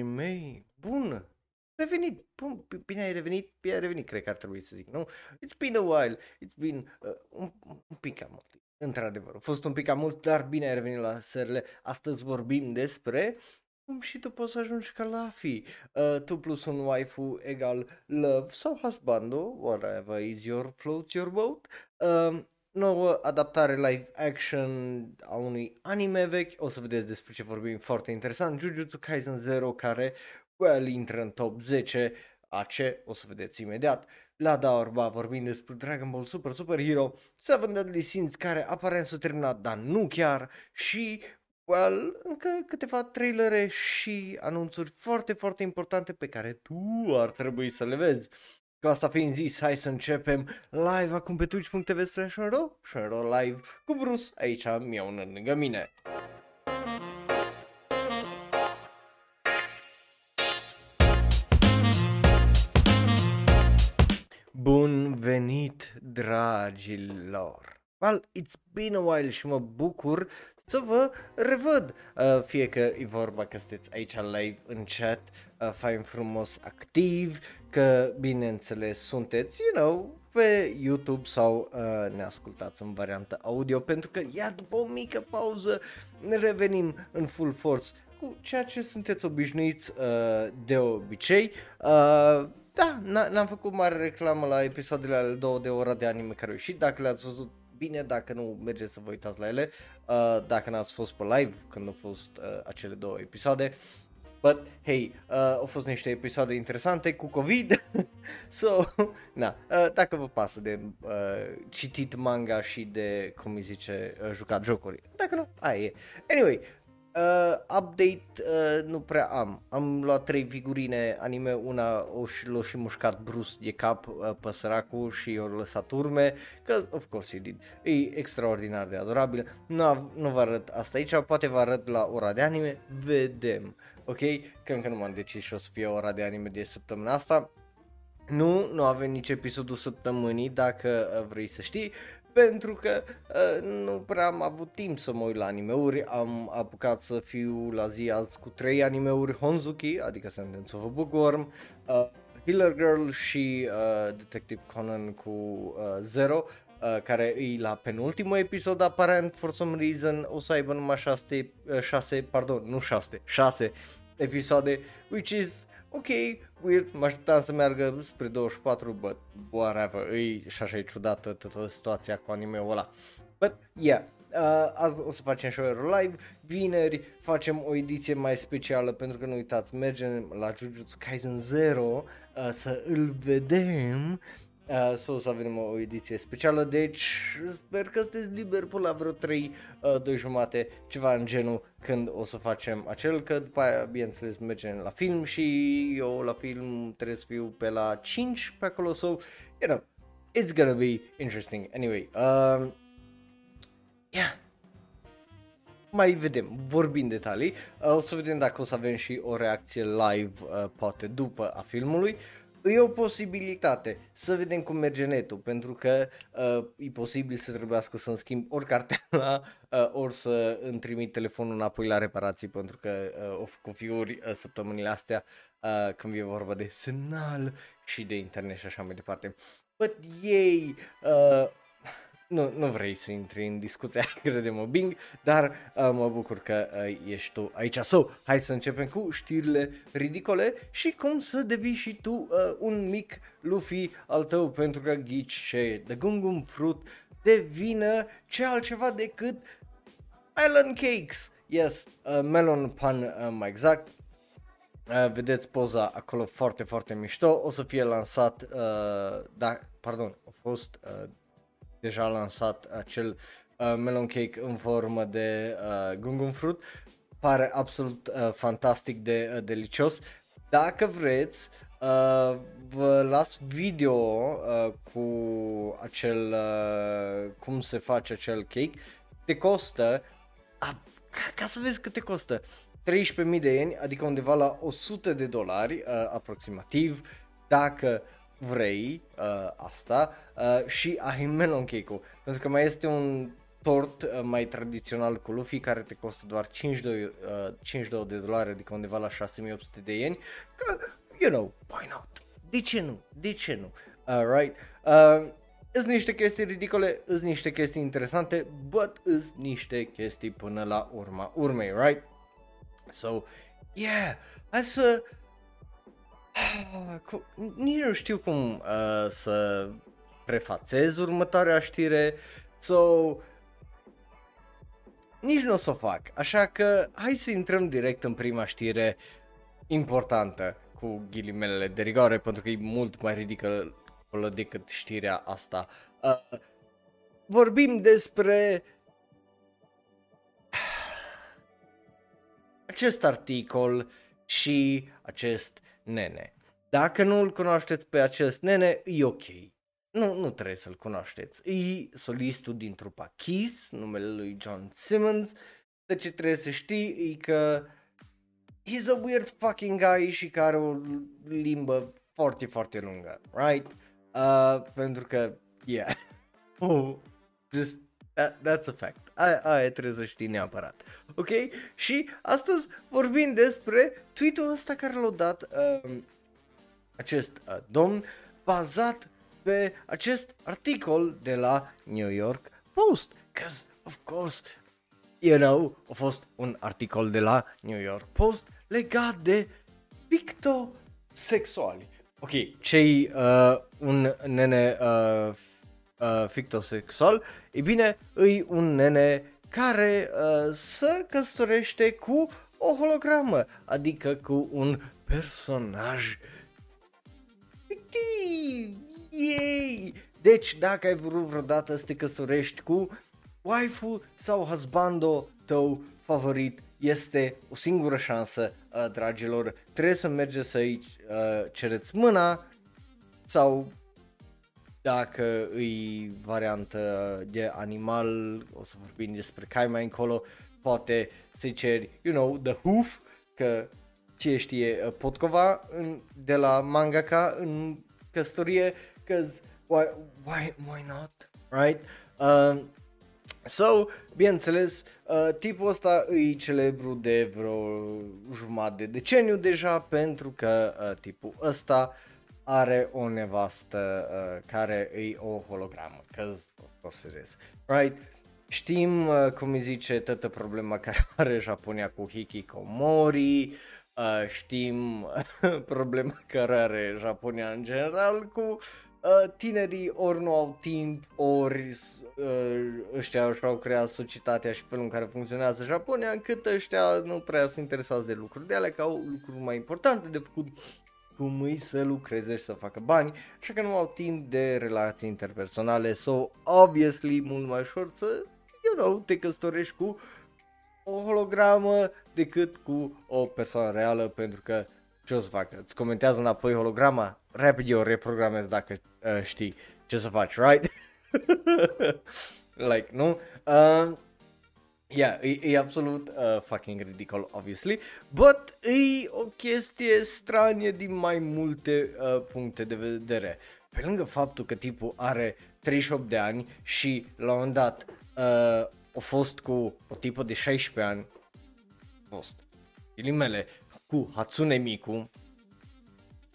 mei, bună, revenit, bun, bine ai revenit, cred că ar trebui să zic, nu? It's been a while, it's been un pic cam mult, într-adevăr, a fost un pic cam mult, dar bine ai revenit la serile, astăzi vorbim despre cum și tu poți să ajungi ca la fi, 2+1 waifu egal love sau husbando, whatever is your floats your boat, nouă adaptare live action a unui anime vechi, o să vedeți despre ce vorbim, foarte interesant, Jujutsu Kaisen Zero care, well, intră în top 10, a ce o să vedeți imediat. La Daorba vorbim despre Dragon Ball Super Superhero, Seven Deadly Sins care aparent s-a terminat, dar nu chiar, și well, încă câteva trailere și anunțuri foarte, foarte importante pe care tu ar trebui să le vezi. Cu asta fiind zis, hai să începem live acum pe twitch.tv/shenro, Shenro Live cu Bruce, aici Miaună lângă mine. Bun venit, dragilor! Well, it's been a while și mă bucur să vă revăd, fie că e vorba că sunteți aici live în chat, fain frumos activ, că bineînțeles sunteți, you know, pe YouTube sau ne ascultați în variantă audio, pentru că ia după o mică pauză ne revenim în full force cu ceea ce sunteți obișnuiți de obicei. Da, n-am făcut mare reclamă la episoadele ale 2 de ora de anime care au ieșit, dacă le-ați văzut bine, dacă nu mergeți să vă uitați la ele, dacă n-ați fost pe live când au fost acele două episoade, but hey, au fost niște episoade interesante cu COVID, so, na, dacă vă pasă de citit manga și de, cum îi zice, jucat jocuri, dacă nu, aia e, anyway. Update nu prea am, luat 3 figurine anime, una l-a și mușcat brusc de cap pe săracul și i-a lăsat urme, că of course he did, e extraordinar de adorabil, nu vă arăt asta aici, poate vă arăt la ora de anime, vedem, ok, că încă nu m-am decis și o să fie ora de anime de săptămâna asta, nu avem nici episodul săptămânii dacă vrei să știi, pentru că nu prea am avut timp să mă uit la animeuri, am apucat să fiu la zi azi cu 3 animeuri, Honzuki, adică Sentență of a Bookworm, Healer Girl și Detective Conan cu Zero, care e la penultimul episod aparent, for some reason o să aibă numai 6 episoade, which is ok, weird, mă așteptam să meargă spre 24, but whatever, e și așa e ciudată toată situația cu anime-ul ăla. But yeah, azi o să facem show-ul live, vineri facem o ediție mai specială pentru că nu uitați, mergem la Jujutsu Kaisen Zero să îl vedem, o să avem o ediție specială, deci sper că sunteți liberi până la vreo 3, 2 jumate, ceva în genul, când o să facem acel, că după aia bineînțeles mergem la film și eu la film trebuie să fiu pe la 5 pe acolo, so, you know, it's gonna be interesting, anyway, yeah. Mai vedem, vorbim detalii, o să vedem dacă o să avem și o reacție live, poate după a filmului. E o posibilitate, să vedem cum merge netul, pentru că e posibil să trebuiască să-mi schimb ori cartela, ori să îmi trimit telefonul înapoi la reparații, pentru că o făcut fiuri săptămânile astea când e vorba de semnal și de internet și așa mai departe. But ei, nu vrei să intri în discuția, crede-mă, Bing, dar mă bucur că ești tu aici. So, hai să începem cu știrile ridicole și cum să devii și tu un mic Luffy al tău, pentru că ghici ce de Gum Fruit devină ce altceva decât melon cakes. Yes, melon pan mai exact. Vedeți poza acolo foarte, foarte mișto. O să fie lansat, a fost deja lansat acel melon cake în formă de gungum fruit, pare absolut fantastic de delicios. Dacă vreți, vă las video cu acel, cum se face acel cake, te costă, ca să vezi cât te costă, 13.000 de ieni, adică undeva la $100 aproximativ, dacă vrei asta și ai melon cake-ul, pentru că mai este un tort mai tradițional cu Luffy, care te costă doar $52, adică undeva la 6800 de ieni. You know, why not? De ce nu? De ce nu? Alright. Îs niște chestii ridicole, îs niște chestii interesante, but îs niște chestii până la urma urmei, right? So, yeah, hai să... Nici nu știu cum să prefațez următoarea știre, so... Nici nu o să o fac, așa că hai să intrăm direct în prima știre importantă, cu ghilimelele de rigoare, pentru că e mult mai ridicolă decât știrea asta. Vorbim despre acest articol și acest nene. Dacă nu îl cunoașteți pe acest nene, e ok. Nu trebuie să-l cunoașteți. E solistul din trupa Kiss, numele lui John Simmons. De ce trebuie să știi e că he's a weird fucking guy și că are o limbă foarte, foarte lungă, right? Pentru că, yeah, just that's a fact, aia trebuie să știi neapărat, ok? Și astăzi vorbim despre tweet-ul ăsta care l-a dat acest domn, bazat pe acest articol de la New York Post, cause of course, you know, a fost un articol de la New York Post legat de pictosexuali. Ok, ce-i un nene fictosexual? E bine, îi un nene care se căsătorește cu o hologramă, adică cu un personaj fictiv. Yay! Deci, dacă ai vrut vreodată să te căsătorești cu waifu sau husbandul tău favorit, este o singură șansă, dragilor, trebuie să mergeți să-i cereți mâna, sau dacă îi variantă de animal, o să vorbim despre cai mai încolo, poate să-i ceri, you know, the hoof, că ce știe Potkova de la mangaka în căsătorie, cause why not, right? So, bineînțeles, tipul ăsta e celebru de vreo jumătate de deceniu deja, pentru că tipul ăsta are o nevastă care e o hologramă, căz o seriez, right? Știm cum îi zice toată problema care are Japonia cu hikikomori, știm problema care are Japonia în general cu... tinerii ori nu au timp, ori ăștia și-au creat societatea și felul în care funcționează Japonia, încât ăștia nu prea sunt interesați de lucruri de alea, că au lucruri mai importante de făcut, cum îi să lucreze și să facă bani, așa că nu au timp de relații interpersonale, so obviously mult mai ușor să, you know, te căsătorești cu o hologramă decât cu o persoană reală, pentru că ce o să facă? Îți comentează înapoi holograma? Rapid eu reprogramez dacă știi ce să faci, right? Like, nu? Yeah, e absolut fucking ridicol, obviously, but e o chestie stranie din mai multe puncte de vedere. Pe lângă faptul că tipul are 38 de ani și la un dat a fost cu o tipă de 16 ani, a fost, ghilimele, cu Hatsune Miku.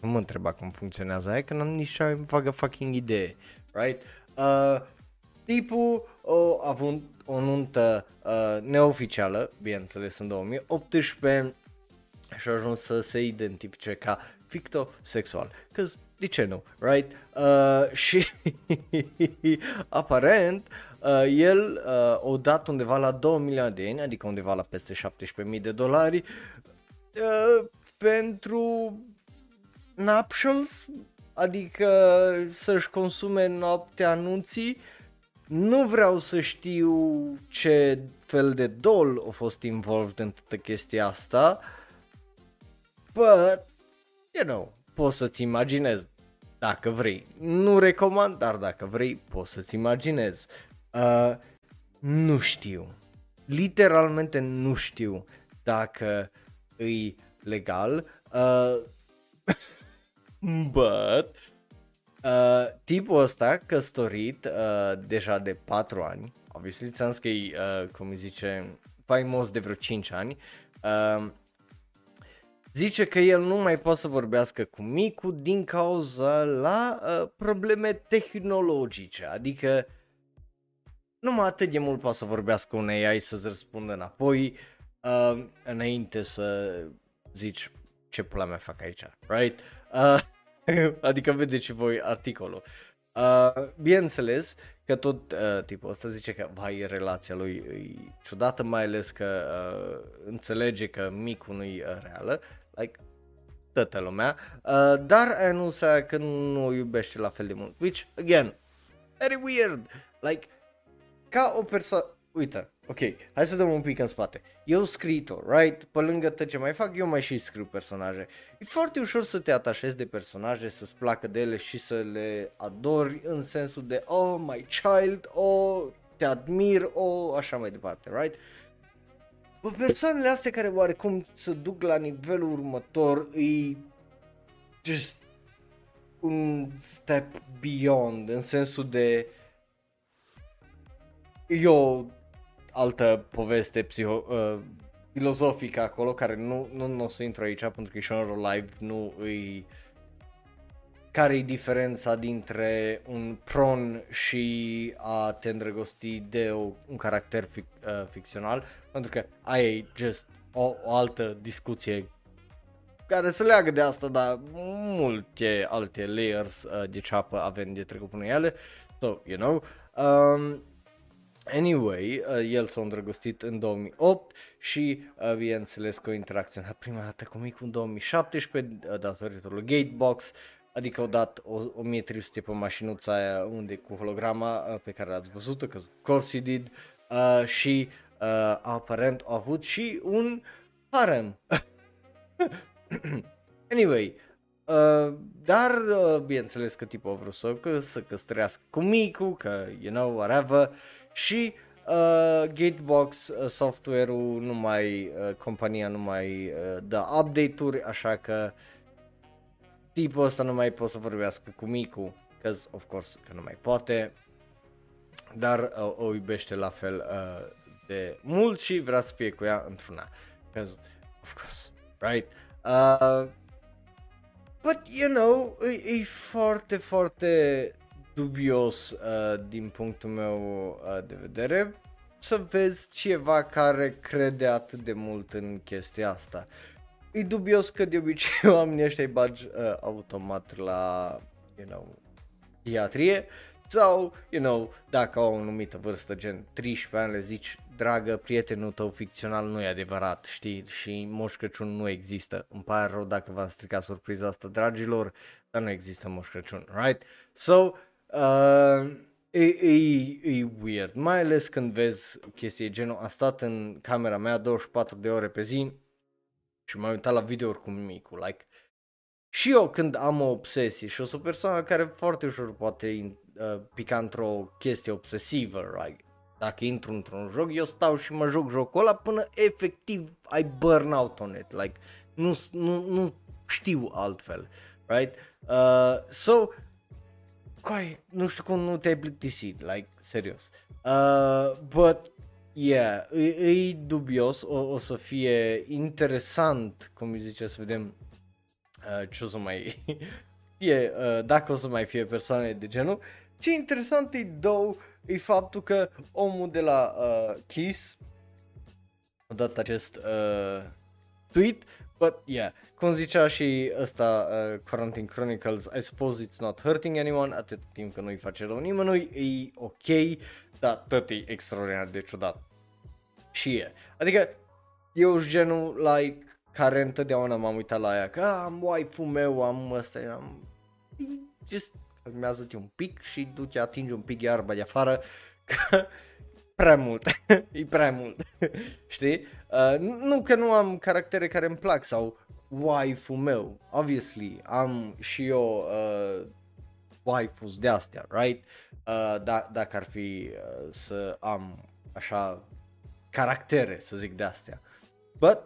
Nu mă întreba cum funcționează aia, că n-am nici cea mai vagă fucking idee, right? Tipul a avut o nuntă neoficială, bineînțeles în 2018, și a ajuns să se identifice ca fictosexual, că de ce nu, right? Și aparent el o dat undeva la 2 milioane de ieni, adică undeva la peste $17,000, pentru nuptials, adică să-și consume noaptea anunții. Nu vreau să știu ce fel de dol a fost involved în toată chestia asta, but, you know, poți să-ți imaginezi dacă vrei. Nu recomand, dar dacă vrei, poți să-ți imaginezi. Nu știu, literalmente nu știu dacă e legal, but tipul ăsta căsătorit deja de 4 ani, obviously, Sansuke e, cum îi zice, faimos de vreo 5 ani. Zice că el nu mai poate să vorbească cu Miku din cauza la probleme tehnologice, adică numai atât de mult poate să vorbească un AI să-ți răspundă înapoi, înainte să zici ce pula mea fac aici, right? Adică vedeți și voi articolul. Bineînțeles că tot tipul ăsta zice că vai, relația lui e ciudată, mai ales că înțelege că Miku nu-i reală, like toată lumea, dar anunța că nu o iubește la fel de mult, which again, very weird, like ca o persoană, uite, ok, hai să dăm un pic în spate, eu scriitor, right, pe lângă tot ce mai fac, eu mai și scriu personaje, e foarte ușor să te atașezi de personaje, să-ți placă de ele și să le adori în sensul de oh my child, oh te admir, oh așa mai departe, right? Bă, persoanele astea care oarecum se duc la nivelul următor e just un step beyond, în sensul de eu altă poveste filozofică acolo, care nu o să intru aici pentru că e show live, nu îi... Care e diferența dintre un pron și a te îndrăgosti de un caracter ficțional, pentru că aia e just o altă discuție care se leagă de asta, dar multe alte layers de ceapă avem de trecut până ele, so, you know... Anyway, el s-a îndrăgostit în 2008 și bineînțeles că o interacțiune prima dată cu Miku în 2017 datorită lui Gatebox, adică au dat 1300 pe mașinuța aia unde cu holograma pe care l-ați văzut-o, că of course he did, și aparent a avut și un harem. Anyway, dar bineînțeles că tipul a vrut să căsătorească cu Miku, că you know, whatever. Și Gatebox software-ul nu mai, compania nu mai dă update-uri, așa că tipul ăsta nu mai poate să vorbească cu Miku, cause of course că nu mai poate, dar o iubește la fel de mult și vrea să fie cu ea într-una, cause of course, right? But you know, e foarte, foarte dubios din punctul meu de vedere să vezi cineva care crede atât de mult în chestia asta. E dubios că de obicei oamenii ăștia îi bagi automat la, you know, psihiatrie sau, you know, dacă au o anumită vârstă, gen 13 ani, le zici, dragă, prietenul tău ficțional nu e adevărat, știi, și Moș Crăciun nu există. Îmi pare rău dacă v-am stricat surpriza asta, dragilor, dar nu există Moș Crăciun, right? So, e weird, mai ales când vezi chestii genul, am stat în camera mea 24 de ore pe zi și m-am uitat la videouri cu Miku, like, și eu când am o obsesie și eu sunt o persoană care foarte ușor poate pica într-o chestie obsesivă, right? Dacă intru într-un joc, eu stau și mă joc jocul ăla până efectiv I burn out on it, like, nu știu altfel, right? So, coi, nu știu cum nu te-ai plictisit, like, serios. But, yeah, e dubios, o să fie interesant, cum îi zice, să vedem ce o să mai fie, dacă o să mai fie persoane de genul. Ce interesant e e faptul că omul de la Kiss a dat acest tweet. But yeah, cum zicea și ăsta, Quarantine Chronicles, I suppose it's not hurting anyone, atât timp că nu-i face rău nimănui, e ok, dar tot e extraordinar de ciudat. Și e, adică, eu sunt genul, like, care întotdeauna m-am uitat la aia, că am waifu meu, am ăsta, am... Just, calmează-te un pic și du-te, atingi un pic iarba de afară, că... prea mult, e prea mult, știi? Nu că nu am caractere care îmi plac sau waifu meu, obviously, am și eu waifus de astea, right? Dacă ar fi să am așa caractere, să zic, de astea, but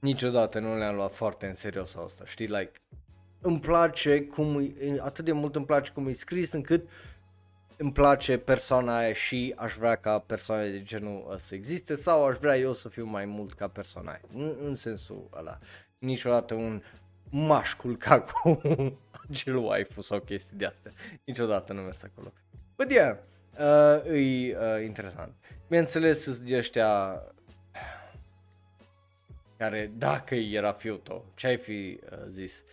niciodată nu le-am luat foarte în serios asta, știi? Like, îmi place cum, atât de mult îmi place cum e scris încât îmi place persoana aia și aș vrea ca persoane de genul să existe, sau aș vrea eu să fiu mai mult ca persoana aia, în sensul ăla. Niciodată un m-aș culca cu acel waifu sau chestii de astea, niciodată nu mers acolo. But yeah, e interesant. Bineînțeles sunt de ăștia care, dacă era Futo, ce ai fi zis?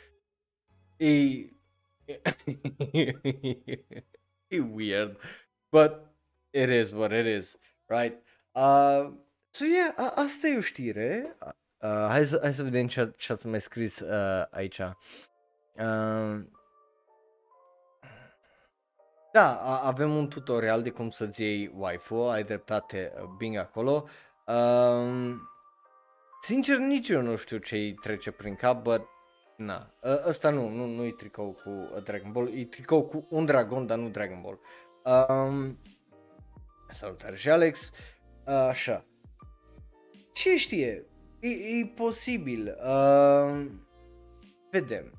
E weird, but it is what it is, right? So yeah, asta e o știre. Hai să vedem ce ați mai scris aici. Da, avem un tutorial de cum să-ți iei waifu, ai dreptate, Bing acolo. Sincer, nici eu nu știu ce-i trece prin cap, but na, ăsta nu-i tricou cu Dragon Ball, e tricou cu un dragon, dar nu Dragon Ball. Salutare și Alex, așa, ce știe, e posibil, vedem.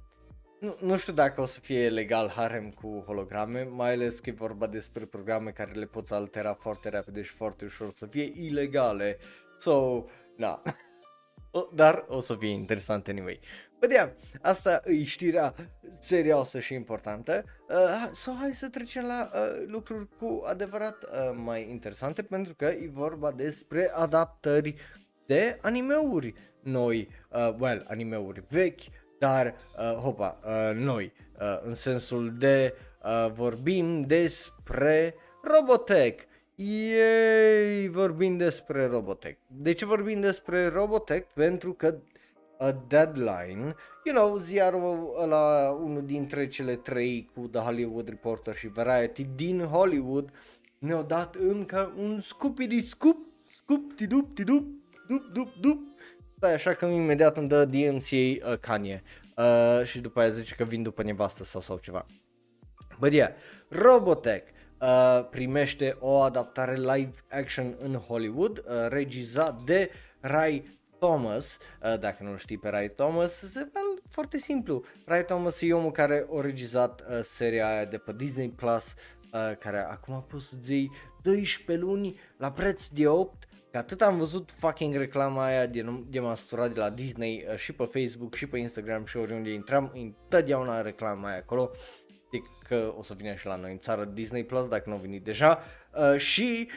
Nu știu dacă o să fie legal harem cu holograme, mai ales că e vorba despre programe care le poți altera foarte repede și foarte ușor să fie ilegale, so, na, dar o să fie interesant anyway. Bădea, asta e știrea serioasă și importantă, so hai să trecem la lucruri cu adevărat mai interesante, pentru că e vorba despre adaptări de animeuri noi, well, animeuri vechi, dar noi, în sensul de vorbim despre Robotech. Yay, vorbim despre Robotech. De ce vorbim despre Robotech? Pentru că Deadline, you know, ziarul ăla, unul dintre cele trei cu The Hollywood Reporter și Variety din Hollywood, ne-au dat încă un scoop-i-di-scoop, stai așa că imediat îmi dă DMCA Kanye și după aia zice că vin după nevastă sau ceva. But yeah, Robotech primește o adaptare live action în Hollywood, regizat de Ray Thomas. Dacă nu știi pe Ray Thomas, foarte simplu, Ray Thomas e omul care a regizat seria aia de pe Disney Plus, care acum poți să zici 12 luni la preț de 8, că atât am văzut fucking reclama aia de masturat de la Disney și pe Facebook și pe Instagram și oriunde intram, întotdeauna reclama aia acolo, zic că o să vină și la noi în țară Disney Plus, dacă nu a venit deja, și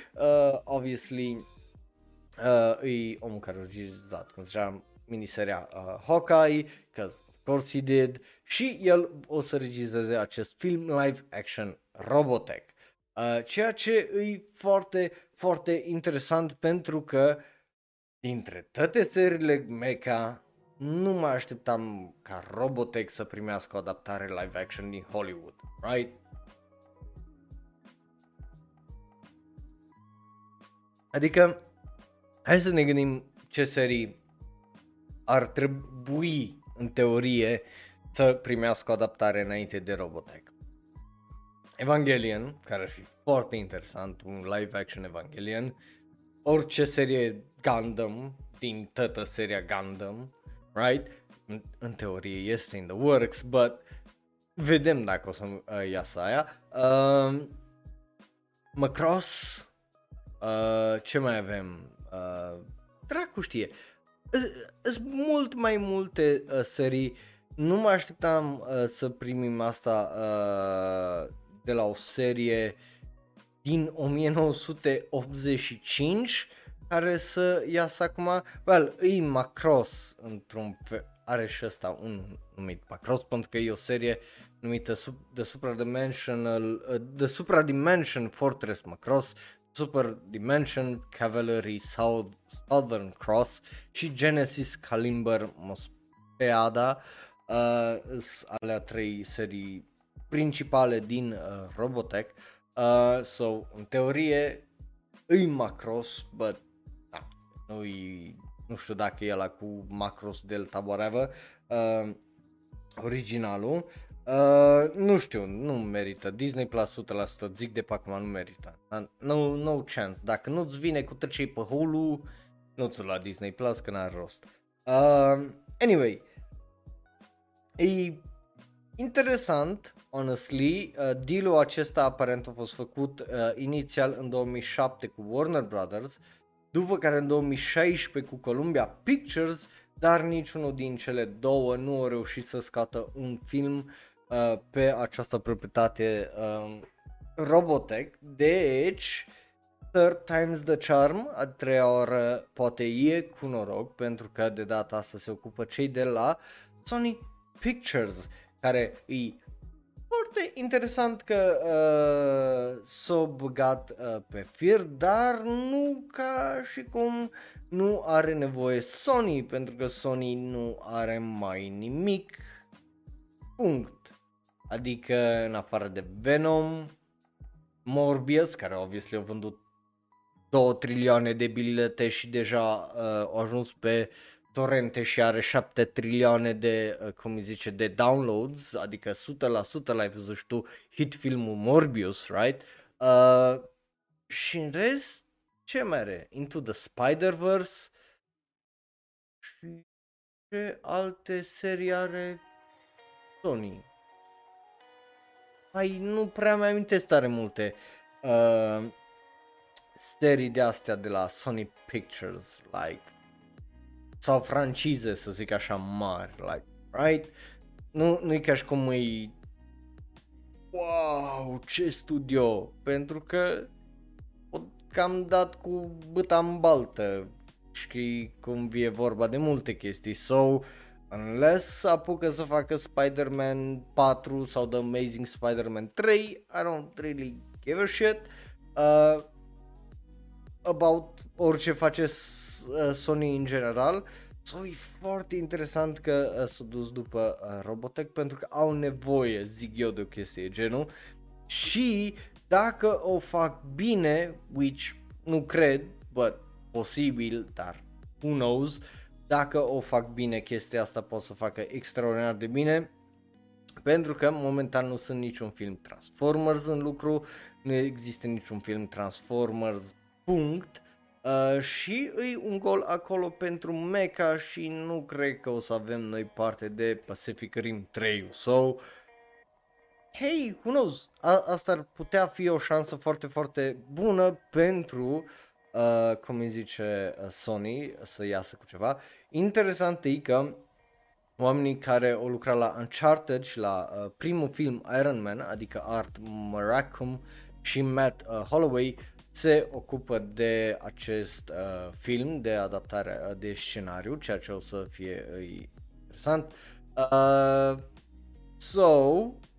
obviously e omul care a regizat, cum ziceam, miniseria Hawkeye, cause of course he did, și el o să regizeze acest film live action Robotech, ceea ce e foarte, foarte interesant, pentru că dintre toate serile mecha nu mă așteptam ca Robotech să primească o adaptare live action din Hollywood, right? Adică hai să ne gândim ce serii ar trebui, în teorie, să primească o adaptare înainte de Robotech. Evangelion, care ar fi foarte interesant, un live action Evangelion, orice serie Gundam, din toată seria Gundam, right? În teorie este in the works, but vedem dacă o să iasă aia. Macross, ce mai avem? Dracu știe, sunt mult mai multe serii, nu mă așteptam să primim asta de la o serie din 1985 care să iasă acum. Well, e Macross, într-un fel, are și ăsta un numit Macross, pentru că e o serie numită The Supradimension Fortress Macross, Super Dimension Cavalry Southern Cross și Genesis Calibur Mospeada, alea trei serii principale din Robotech, so în teorie îi Macross, but da, nu știu dacă e ăla cu Macross Delta whatever, originalul, nu știu, nu merită Disney Plus 100%, zic de pe acum, nu merită, no chance, dacă nu-ți vine cu trecei pe Hulu, nu-ți la Disney Plus, că n-are rost. Anyway, e Interesant, honestly, deal-ul acesta aparent a fost făcut inițial în 2007 cu Warner Brothers, după care în 2016 cu Columbia Pictures, dar niciunul din cele două nu a reușit să scoată un film pe această proprietate Robotech, deci third time's the charm, a treia oră poate e cu noroc, pentru că de data asta se ocupă cei de la Sony Pictures, care e foarte interesant că s-a băgat pe fir, dar nu ca și cum nu are nevoie Sony, pentru că Sony nu are mai nimic, punct, adică în afară de Venom, Morbius, care obviously au vândut 2 trilioane de bilete și deja au ajuns pe torrente și are 7 trilioane de, cum îi zice, de downloads, adică 100% l-ai văzut și tu hit filmul Morbius, right? Și în rest, ce mai are? Into the Spider-Verse și ce alte serii are Sony? Hai, nu prea mai amintesc tare multe serii de astea de la Sony Pictures, like, sau francize, să zic așa, mari, like, right? Nu e ca și cum e wow, ce studio, pentru că o cam dat cu băta în baltă, știi cum e vorba de multe chestii, so, unless apucă să facă Spider-Man 4 sau The Amazing Spider-Man 3, I don't really give a shit about orice face Sony în general. So, e foarte interesant că s-a dus după Robotech, pentru că au nevoie, zic eu, de o chestie genul. Și dacă o fac bine, which nu cred, but posibil, dar who knows, dacă o fac bine chestia asta pot să facă extraordinar de bine, pentru că momentan nu sunt niciun film Transformers în lucru, nu există niciun film Transformers, punct. Și îi un gol acolo pentru Mecha și nu cred că o să avem noi parte de Pacific Rim 3. So, hey, who knows? Asta ar putea fi o șansă foarte, foarte bună pentru, cum îi zice, Sony să iasă cu ceva. Interesant e că oamenii care au lucrat la Uncharted și la primul film Iron Man, adică Art Marcum și Matt Holloway, se ocupă de acest film, de adaptarea de scenariu, ceea ce o să fie interesant. So,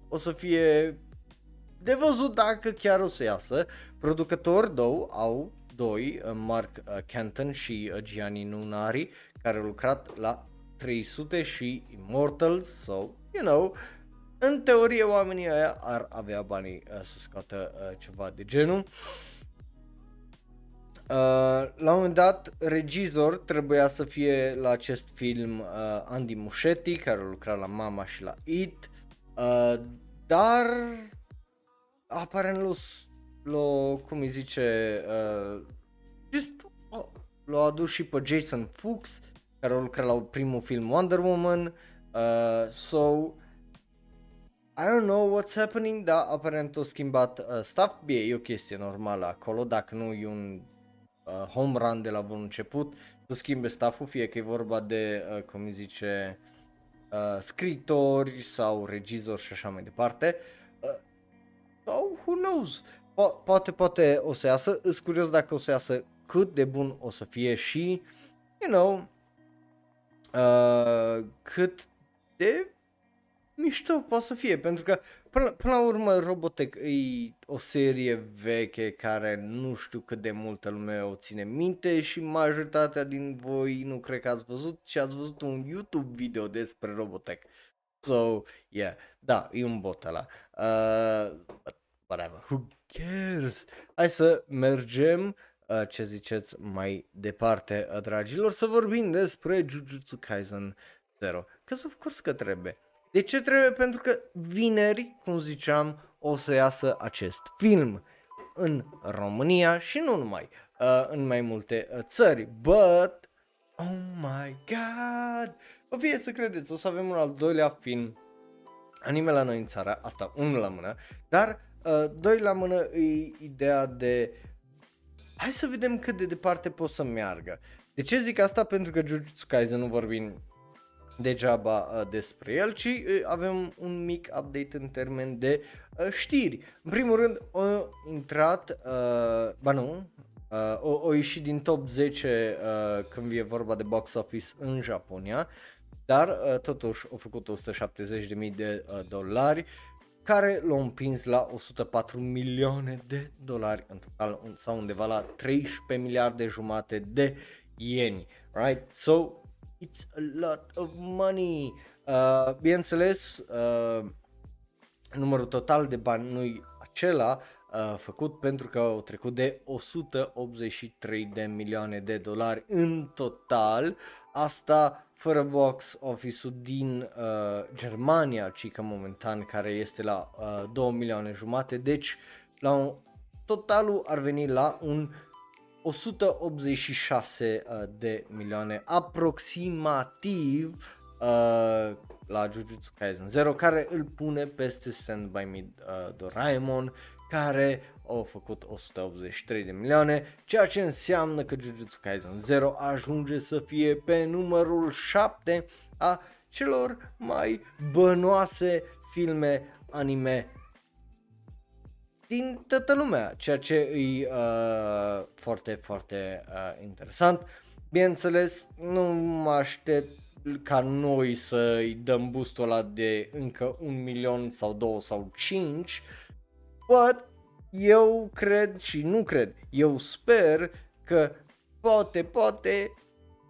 o să fie de văzut dacă chiar o să iasă. Producători au doi, Mark Canton și Gianni Nunari, care au lucrat la 300 și Immortals, so, you know, în teorie oamenii aia ar avea banii să scoată ceva de genul. La un moment dat regizor trebuia să fie la acest film Andy Muschietti, care lucra la Mama și la It, dar aparent l-a adus și pe Jason Fuchs, care lucra la primul film Wonder Woman, so I don't know what's happening, dar aparent o schimbat staff, bine, e o chestie normală acolo, dacă nu e un home run de la bun început să schimbe stafful, fie că e vorba de cum zice scriitori sau regizori și așa mai departe. Who knows? Poate o să iasă. Îs curios dacă o să iasă, cât de bun o să fie și you know cât de mișto poate să fie, pentru că până la urmă Robotech e o serie veche care nu știu cât de multă lume o ține minte și majoritatea din voi nu cred că ați văzut și ați văzut un YouTube video despre Robotech. So, yeah, da, e un bot ăla. Whatever, who cares? Hai să mergem, ce ziceți, mai departe, dragilor, să vorbim despre Jujutsu Kaisen Zero. Că, of course că trebuie. De ce trebuie? Pentru că vineri, cum ziceam, o să iasă acest film în România și nu numai, în mai multe țări. But, oh my god, o fie să credeți, o să avem un al doilea film anime la noi în țară, asta unul la mână, dar doi la mână e ideea de hai să vedem cât de departe pot să meargă. De ce zic asta? Pentru că Jujutsu Kaisen nu vorbim degeaba despre el, ci avem un mic update în termen de știri. În primul rând, a intrat, o ieșit din top 10 când e vorba de box office în Japonia, dar totuși au făcut $170,000, care l-au împins la $104 milioane în total, sau undeva la 13,5 miliarde de ieni, right? So, it's a lot of money. Bineînțeles, numărul total de bani nu-i acela făcut, pentru că au trecut de 183 de milioane de dolari în total, asta fără box office-ul din Germania, ci că momentan care este la 2,5 milioane, deci la un, totalul ar veni la un 186 de milioane aproximativ la Jujutsu Kaisen Zero, care îl pune peste Stand By Me Doraemon, care au făcut 183 de milioane, ceea ce înseamnă că Jujutsu Kaisen Zero ajunge să fie pe numărul 7 a celor mai bănoase filme anime din toată lumea, ceea ce e foarte, foarte interesant. Bineînțeles, nu mă aștept ca noi să-i dăm boost-ul ăla de încă 1 milion sau 2 sau 5, but eu cred și nu cred, eu sper că poate,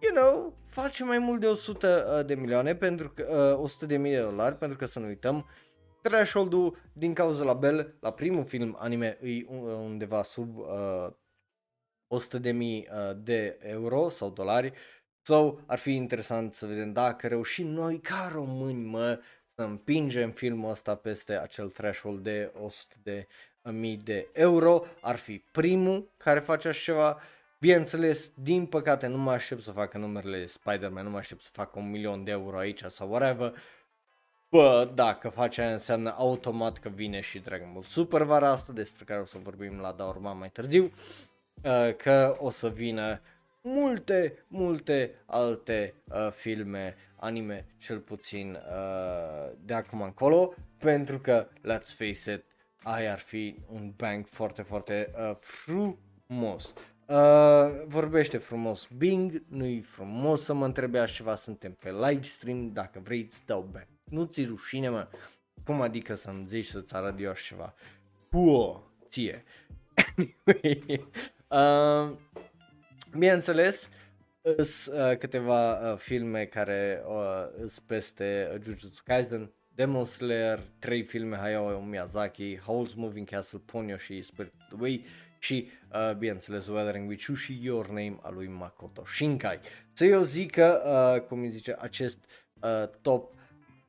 you know, face mai mult de 100 de milioane, pentru că 100 de mii de dolari, pentru că să nu uităm, threshold-ul din cauza la Bell, la primul film anime, e undeva sub 100.000 de euro sau dolari, sau ar fi interesant să vedem dacă reușim noi ca români, mă, să împingem filmul ăsta peste acel threshold de 100.000 de euro, ar fi primul care face așa ceva. Bineînțeles, din păcate nu mă aștept să facă numerele Spider-Man, nu mă aștept să facă 1 milion de euro aici sau whatever. Bă, dacă face aia înseamnă automat că vine și Dragon Ball Super vara asta, despre care o să vorbim la Daorma mai târziu, că o să vină multe alte filme anime, cel puțin de acum încolo, pentru că, let's face it, aia ar fi un bank foarte, foarte frumos. Vorbește frumos Bing, nu-i frumos să mă întrebi așa ceva, suntem pe live stream, dacă vrei îți dau bani. Nu ți rușine, mă, cum adică să-mi zici să-ți arăt eu așa ceva? Puo, ție. Anyway, bineînțeles, câteva filme care îs peste Jujutsu Kaisen, Demon Slayer, 3 filme Hayao Miyazaki, Howl's Moving Castle, Ponyo și Spirited Away și, bineînțeles, The Weathering with You și Your Name a lui Makoto Shinkai. Să eu zic că, cum îi zice, acest top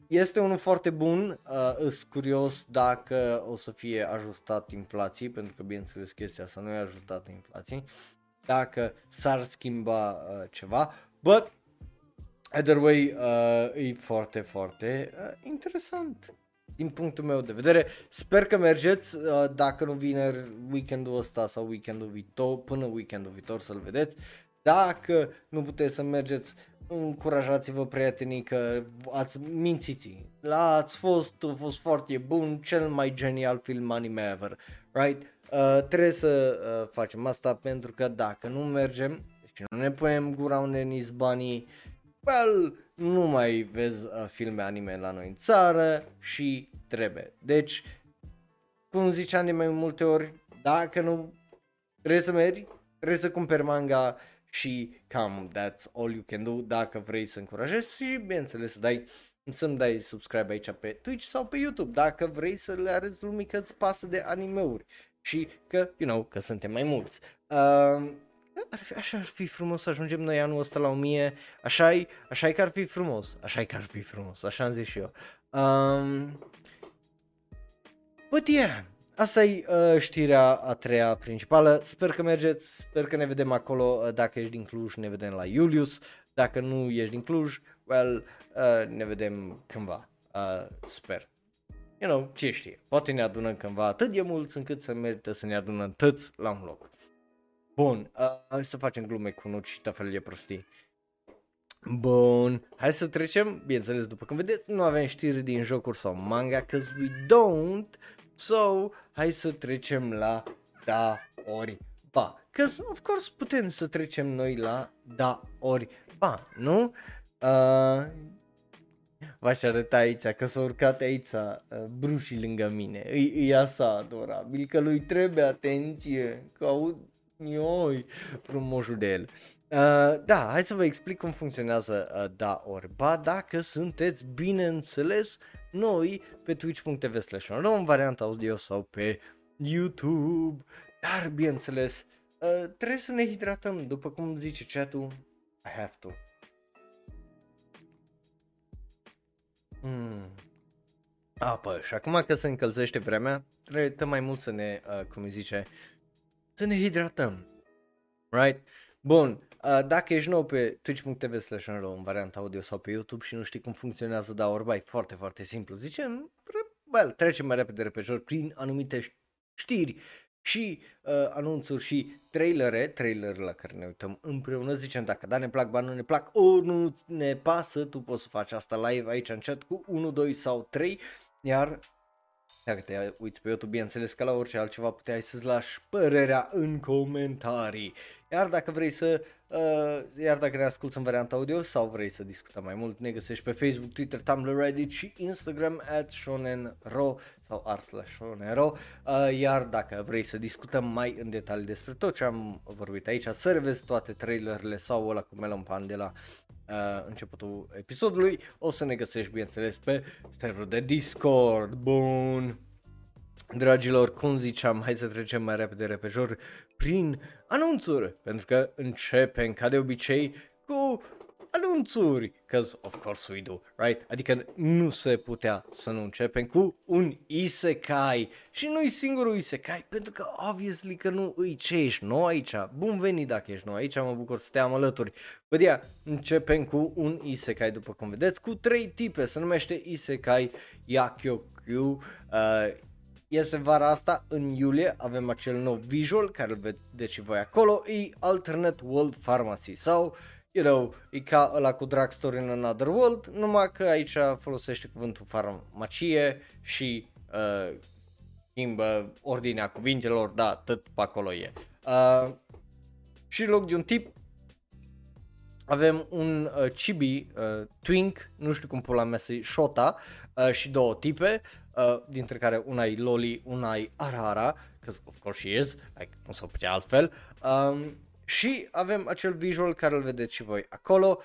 este unul foarte bun, îs curios dacă o să fie ajustat inflației, pentru că bineînțeles chestia asta nu e ajustată inflației, dacă s-ar schimba ceva, but either way e foarte, foarte interesant din punctul meu de vedere. Sper că mergeți, dacă nu vineri, weekendul ăsta sau weekendul viitor, până weekendul viitor să-l vedeți. Dacă nu puteți să mergeți, încurajați-vă prietenii că ați mințiți. A fost foarte bun, cel mai genial film anime ever, right? Trebuie să facem asta, pentru că dacă nu mergem și nu ne punem gura unde nici banii, well, nu mai vezi filme anime la noi în țară și trebuie. Deci, cum ziceam de mai multe ori, dacă nu trebuie să mergi, trebuie să cumperi manga și cam that's all you can do dacă vrei să încurajezi și bineînțeles să-mi dai subscribe aici pe Twitch sau pe YouTube dacă vrei să le arăți lumii că îți pasă de animeuri și că, you know, că suntem mai mulți. Așa ar fi frumos să ajungem noi anul ăsta la 1000, așa-i că ar fi frumos, așa am zis și eu. But yeah. Asta e știrea a treia principală, sper că mergeți, sper că ne vedem acolo, dacă ești din Cluj ne vedem la Iulius, dacă nu ești din Cluj, well, ne vedem cândva, sper. you know, ce știe, poate ne adunăm cândva atât de mulți încât să merită să ne adunăm toți la un loc. Bun, hai să facem glume cu nuci și tot felul de prostii. Bun, hai să trecem, bineînțeles, după cum vedeți, nu avem știri din jocuri sau manga, cause we don't, so, hai să trecem la da ori ba, cause, of course, putem să trecem noi la da ori ba, nu? V-aș arăta aici, că s-a urcat aici Brușii lângă mine, e asta adorabil, că lui trebuie atenție, că aud ioi frumosul de el. Da, hai să vă explic cum funcționează da ori ba, dacă sunteți, bineînțeles, noi pe twitch.tv/onro în varianta audio sau pe YouTube, dar bineînțeles trebuie să ne hidratăm, după cum zice chat-ul, I have to. Apă, și acum că se încălzește vremea, trebuie mai mult să ne, cum îi zice, să ne hidratăm, right? Bun, dacă ești nou pe twitch.tv/onro în varianta audio sau pe YouTube și nu știi cum funcționează da ori ba, foarte, foarte simplu, zicem, well, trecem mai repede repejor prin anumite știri și anunțuri și trailere la care ne uităm împreună, zicem dacă da ne plac, ba nu ne plac, o nu ne pasă, tu poți să faci asta live aici în chat cu 1, 2 sau 3, iar dacă te uiți pe YouTube, bineînțeles că la orice altceva puteai să-ți lași părerea în comentarii, iar dacă vrei să, iar dacă ne asculti în varianta audio sau vrei să discutăm mai mult, ne găsești pe Facebook, Twitter, Tumblr, Reddit și Instagram @shonenro sau @shonenro, iar dacă vrei să discutăm mai în detalii despre tot ce am vorbit aici, să revezi toate trailerele sau ăla cu Melon Pan de la începutul episodului, o să ne găsești bineînțeles pe serverul de Discord. Bun, dragilor, cum ziceam, hai să trecem mai repede repejor prin anunțuri, pentru că începem ca de obicei cu anunțuri, cause of course we do, right? Adică nu se putea să nu începem cu un isekai și nu-i singurul isekai, pentru că obviously că nu îi ce ești nou aici. Bun venit dacă ești nou aici, mă bucur să te am alături. Bă, ia, începem cu un isekai, după cum vedeți, cu 3 tipe, se numește Isekai Yakyokyu. Iese vara asta, în iulie, avem acel nou visual, care îl vedeți și voi acolo, e Alternate World Pharmacy sau, you know, e ca ăla cu Drugstore in Another World, numai că aici folosește cuvântul farmacie și schimbă ordinea cuvintelor, da, tot pe acolo e. Și în loc de un tip, avem un chibi, twink, nu știu cum pula mea să-i shota, și 2 tipe, dintre care una e Loli, una e Arara, cause of course she is, like, nu s-o putea altfel, și avem acel visual care îl vedeți și voi acolo.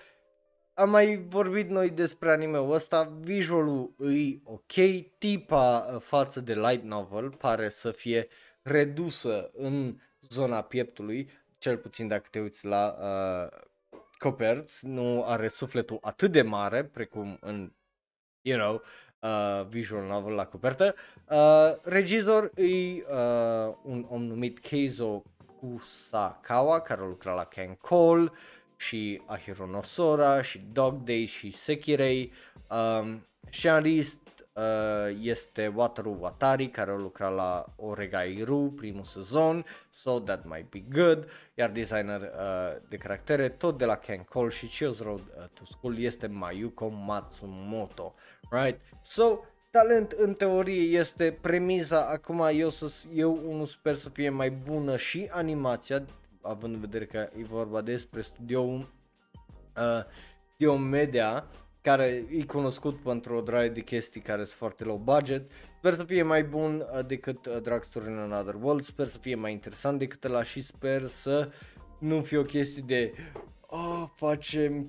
Am mai vorbit noi despre anime-ul ăsta, visualul îi ok, tipa față de light novel pare să fie redusă în zona pieptului, cel puțin dacă te uiți la coperți, nu are sufletul atât de mare precum în, you know, visual novel la copertă. Regizor e un om numit Keizo Kusakawa, care a lucrat la Ken Cole și Ahiro no Sora și Dog Day și Sekirei. Scenarist este Wataru Watari, care a lucrat la Oregairu primul sezon, So That Might Be Good, iar designer de caractere tot de la Ken Cole și Chills Road to School este Mayuko Matsumoto, right? So, talent în teorie este premiza, acum eu unul sper să fie mai bună și animația, având în vedere că e vorba despre Studio Media, care e cunoscut pentru o draie de chestii care sunt foarte low budget. Sper să fie mai bun decât Drugstore in Another World, sper să fie mai interesant decât ăla și sper să nu fie o chestie de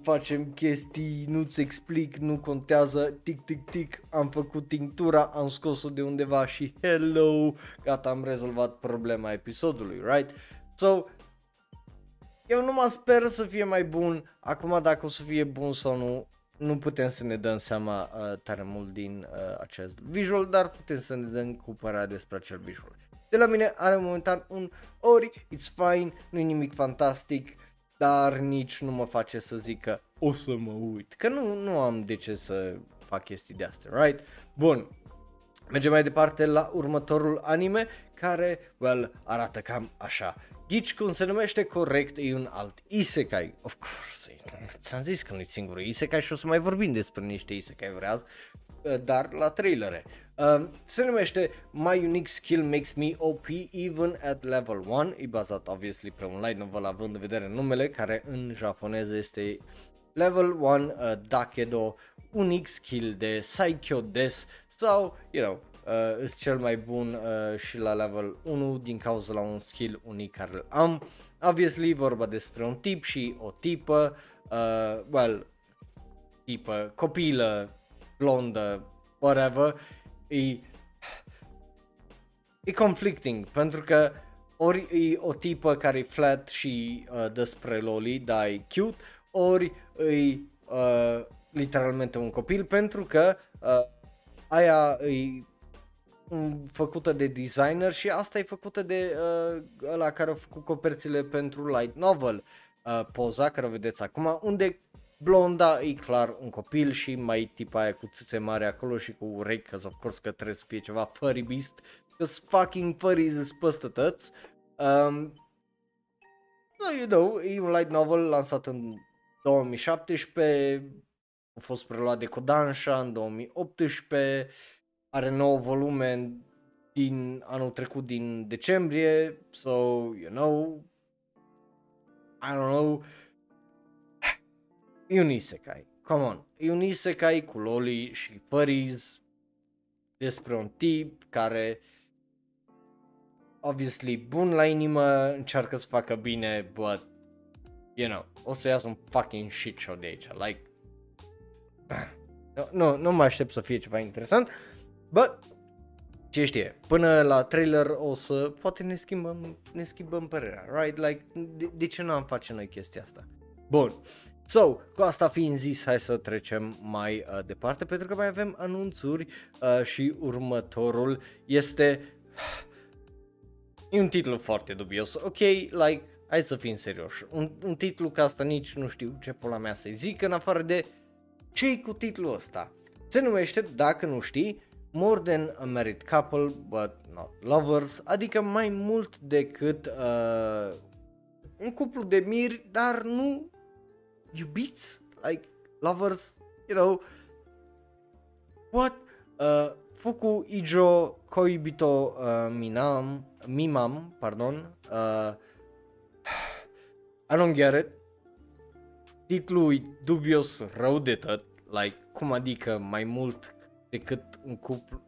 facem chestii, nu-ți explic, nu contează, tic, am făcut tinctura, am scos-o de undeva și hello, gata, am rezolvat problema episodului, right? So, eu numai sper să fie mai bun, acum dacă o să fie bun sau nu, nu putem să ne dăm seama tare mult din acest visual, dar putem să ne dăm cu părerea despre acel visual. De la mine are momentan un ori, it's fine, nu-i nimic fantastic, dar nici nu mă face să zic că o să mă uit, că nu am de ce să fac chestii de astea, right? Bun, Mergem mai departe la următorul anime care, well, arată cam așa. Ghici cum se numește corect, e un alt isekai. Of course, ți-am zis că nu-i singurul isekai și o să mai vorbim despre niște isekai vreaz, dar la trailere. Se numește My Unique Skill Makes Me OP Even at Level 1. E bazat, obviously, pe un light novel având în vedere numele, care în japoneză este Level 1 Dakedo, unic skill de Saikyo Des sau, you know, îs cel mai bun și la level 1 din cauza la un skill unic care îl am. Obviously vorba despre un tip și o tipă, well, tipă, copilă, blondă, whatever, e conflicting pentru că ori e o tipă care e flat și despre loli, dar e cute, ori e literalmente un copil pentru că aia e făcută de designer și asta e făcută de ăla care a făcut coperțile pentru light novel, poza care o vedeți acum, unde blonda e clar un copil și mai tipa aia cu țâțe mari acolo și cu urechi, că of course că trebuie să fie ceva furry beast, că fucking furries îți păstă tăți. You know, e un light novel lansat în 2017, a fost preluat de Kodansha în 2018, are 9 volume din anul trecut din decembrie, so, you know, I don't know, e un isekai, come on, e un isekai cu loli și furries despre un tip care, obviously, bun la inimă, încearcă să facă bine, but, you know, o să iasă un fucking shit show de aici, like, nu mă aștept să fie ceva interesant, but, ce știe, până la trailer o să, poate ne schimbăm părerea, right, like, de ce nu am face noi chestia asta? Bun, so, cu asta fiind zis, hai să trecem mai departe, pentru că mai avem anunțuri și următorul este... E un titlu foarte dubios, ok, like, hai să fim serioși, un titlu ca asta nici nu știu ce pula mea să-i zic, în afară de ce-i cu titlul ăsta. Se numește, dacă nu știi, More Than a Married Couple But Not Lovers, adică mai mult decât un cuplu de miri, dar nu iubiți, like, lovers, you know, what? Fuku Ijo Koibito Mimam, pardon, I don't get it. Titlul e dubios rău de tot, like, cum adică mai mult decât un cuplu?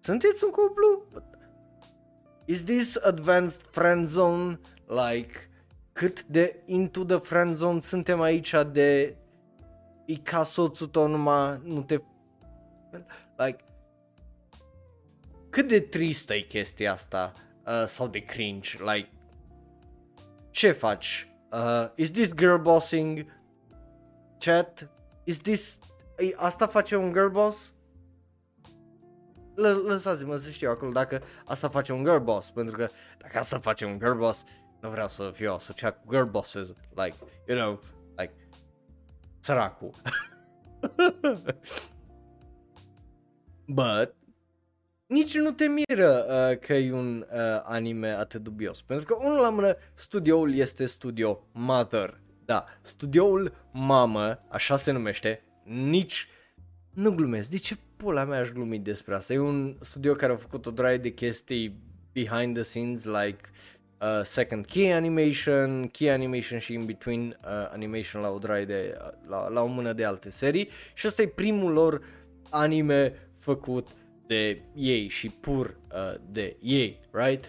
Sunteți un cuplu? But is this advanced friend zone? Like, cât de into the friend zone suntem aici de e ca soțul tău numai nu te... Like, cât de tristă e chestia asta, sau de cringe, like, ce faci? Is this girl bossing? Chat? Asta face un girl boss? Lăsați-mă să știu acolo dacă asta face un girl boss, pentru că dacă asta face un girl boss, nu vreau să fiu asociat cu girl bosses, like, you know, like, săracul. But... Nici nu te miră că e un anime atât dubios, pentru că unul la mână, studioul este Studio Mother, da, studioul mamă, așa se numește, nici, nu glumesc, de ce pula mea aș glumi despre asta, e un studio care a făcut o draie de chestii behind the scenes, like second key animation, key animation și in between animation la o draie de, la o mână de alte serii și ăsta e primul lor anime făcut de ei și pur de ei, right?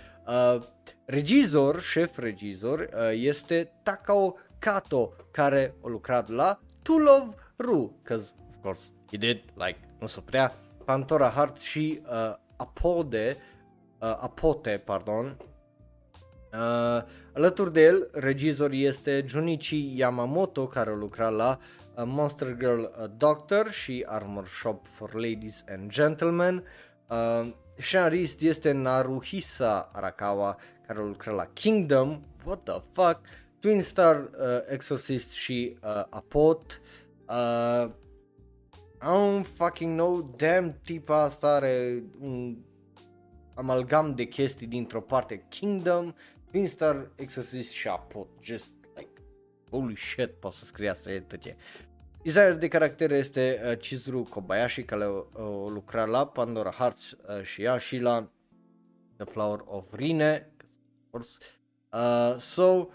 Regizor, șef regizor este Takao Kato, care a lucrat la To Love Ru, cause of course he did, like, nu se putea, Pandora Hearts și Apote, alături de el, regizor este Junichi Yamamoto, care a lucrat la Monster Girl Doctor și Armor Shop for Ladies and Gentlemen. Scenarist este Naruhisa Arakawa, care lucra la Kingdom, what the fuck, Twin Star Exorcist și Apot. I don't fucking know, damn, tipa asta are un amalgam de chestii dintr-o parte, Kingdom, Finstar, Exorcist și Apot, just like, holy shit, poate să scrie asta, e tot ce. Designer de caractere este Chizuru Kobayashi, care o lucra la Pandora Hearts și ea și la The Flower of Rine. So, you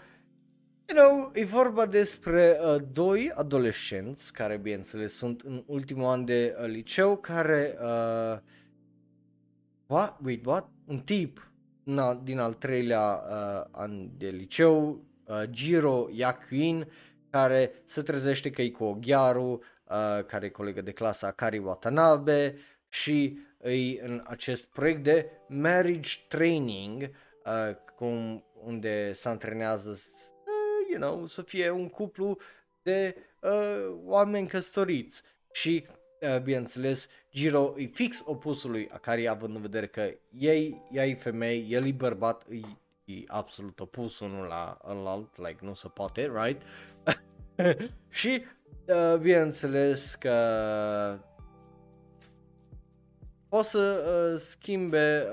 know, e vorba despre doi adolescenți care, bineînțeles, sunt în ultimul an de liceu, care, what? Un tip din al treilea an de liceu, Jiro Yakuin, care se trezește că e cu Ogyaru, care e colegă de clasă Akari Watanabe și e în acest proiect de marriage training, unde se antrenează să fie un cuplu de oameni căsătoriți și bineînțeles Jiro e fix opusul lui Akari, având în vedere că ea e femeie, el e bărbat, e absolut opus unul la alt, like, nu se poate, right? Și bineînțeles că o să schimbe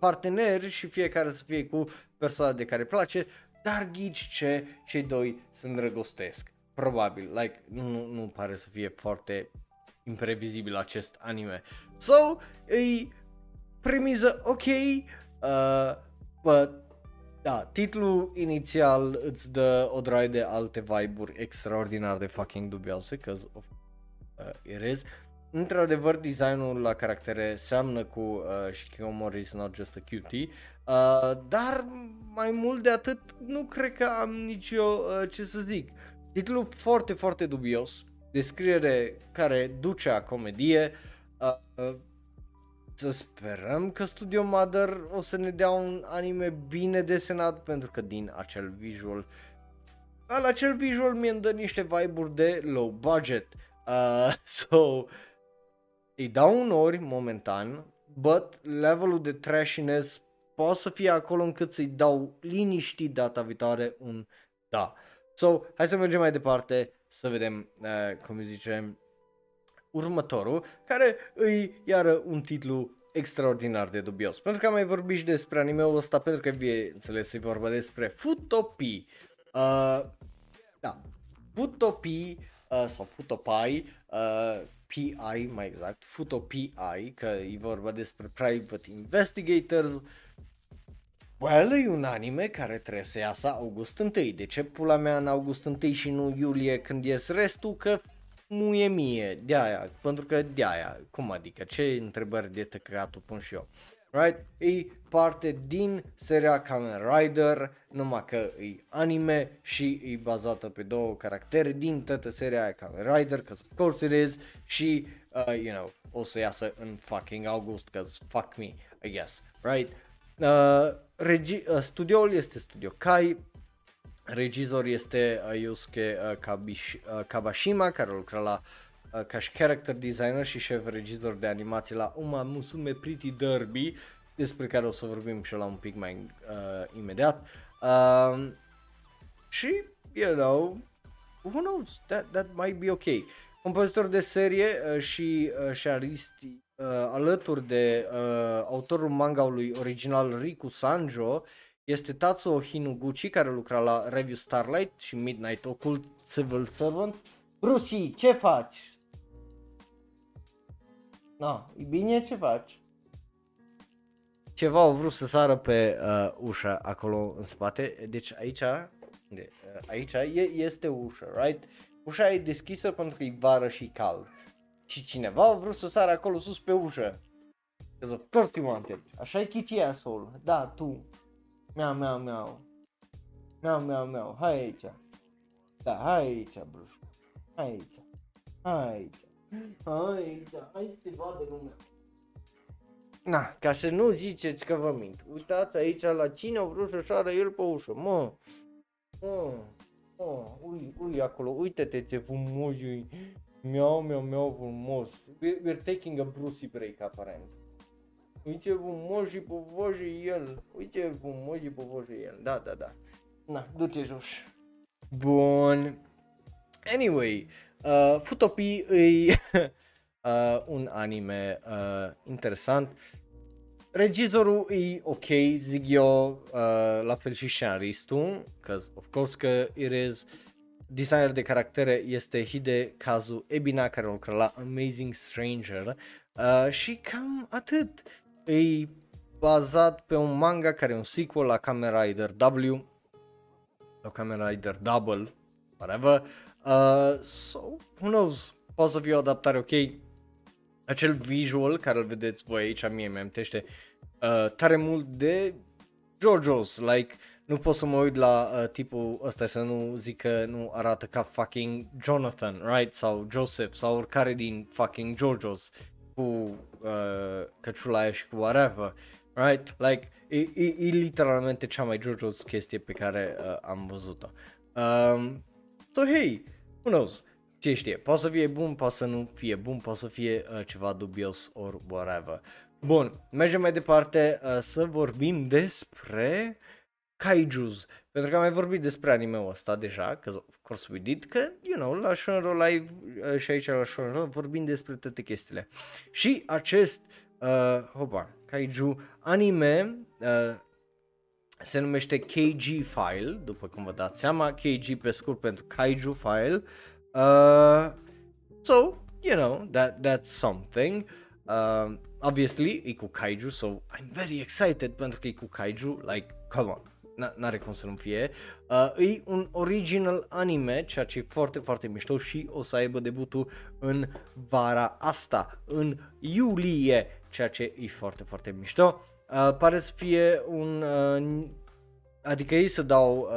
parteneri și fiecare să fie cu persoana de care place, dar ghici ce, cei doi se îndrăgostesc, probabil, like, nu pare să fie foarte imprevizibil acest anime. So, e premiză ok, but, da, titlul inițial îți dă o draie de alte vibe-uri extraordinar de fucking dubioase, cause of it is. Într-adevăr, designul la caractere seamănă cu Shikikomori is not just a cutie, dar mai mult de atât nu cred că am nicio ce să zic. Titlul foarte, foarte dubios, descriere care duce a comedie, să sperăm că Studio Mother o să ne dea un anime bine desenat, pentru că din acel visual, mi-mi dă niște vibe-uri de low budget. So, îi dau unori momentan, but levelul de trashiness poate să fie acolo încât să-i dau liniștit data viitoare un da. So, hai să mergem mai departe, să vedem cum zicem următorul, care îi iară un titlu extraordinar de dubios. Pentru că am mai vorbit și despre anime-ul ăsta, pentru că bineînțeles e vorba despre Futopii. Da, Futopii sau Futopii, P.I. mai exact, Futopii, că e vorba despre Private Investigators. Well, e un anime care trebuie să iasă august 1. De ce pula mea în august 1 și nu iulie când ies restul? Că nu e mie, de-aia, pentru că de-aia, cum adică, ce întrebări de tăcăratul pun și eu, right? E parte din seria Kamen Rider, numai că e anime și e bazată pe două caractere din toată seria Kamen Rider, că of course it is, și, o să iasă în fucking august, că fuck me, I guess, right? Studioul este Studio Kai. Regizor este Yusuke Kawashima, care lucra ca și character designer și șef regizor de animație la Uma Musume Pretty Derby, despre care o să vorbim și la un pic mai imediat. Și, who knows, that might be ok. Compozitor de serie și scenaristi alături de autorul mangaului original Riku Sanjo, este Tatsuo Hinuguchi, care lucra la Revue Starlight și Midnight Occult Civil Servant. Rusi, ce faci? Na, e bine, ce faci? Ceva au vrut să sară pe ușa acolo în spate, deci aici este ușa, right? Ușa e deschisă pentru că e vară și cald. Și cineva a vrut să sară acolo sus pe ușă. Așa e chitia sol, da, tu. Miau, hai aici, da, hai aici, hai să te vadă lumea. Na, ca să nu ziceți că vă mint, uitați aici la cine a vrut să sară el pe ușă, ui acolo, uite-te ce frumos, miau, frumos, we're taking a Brucey break aparent. Uite frumos și povos el, da. Na, du-te jos. Bun. Anyway, Futopii e un anime interesant. Regizorul e ok, zic eu, la fel și scenaristul, cause of course că it is. Designer de caractere este Hidekazu Ebina, care lucra la Amazing Stranger, și cam atât. E bazat pe un manga care e un sequel la Kamen Rider W sau Kamen Rider Double, whatever. So, who knows, poate să fie o adaptare ok. Acel visual care îl vedeți voi aici, mie mi-am tește tare mult de JoJo's, like, nu pot să mă uit la tipul ăsta să nu zic că nu arată ca fucking Jonathan, right? Sau Joseph sau oricare din fucking JoJo's cu căciula aia și cu whatever, right? Like, e literalmente cea mai JoJo's chestie pe care am văzut-o. So hey, who knows? Ce știe? Poate să fie bun, poate să nu fie bun, poate să fie ceva dubios or whatever. Bun, mergem mai departe să vorbim despre kaijus, pentru că am mai vorbit despre anime-ul ăsta deja, că of course we did, că, you know, la Shonro Live și aici la Shonro vorbim despre toate chestiile. Și acest kaiju anime se numește KG File, după cum vă dați seama, KG pe scurt pentru Kaiju File. So, you know, that's something. Obviously, e cu kaiju, so I'm very excited pentru că e cu kaiju, like, come on. N-are cum să nu fie. E un original anime, ceea ce e foarte, foarte mișto și o să aibă debutul în vara asta, în iulie, ceea ce e foarte, foarte mișto. Pare să fie un... adică ei să dau,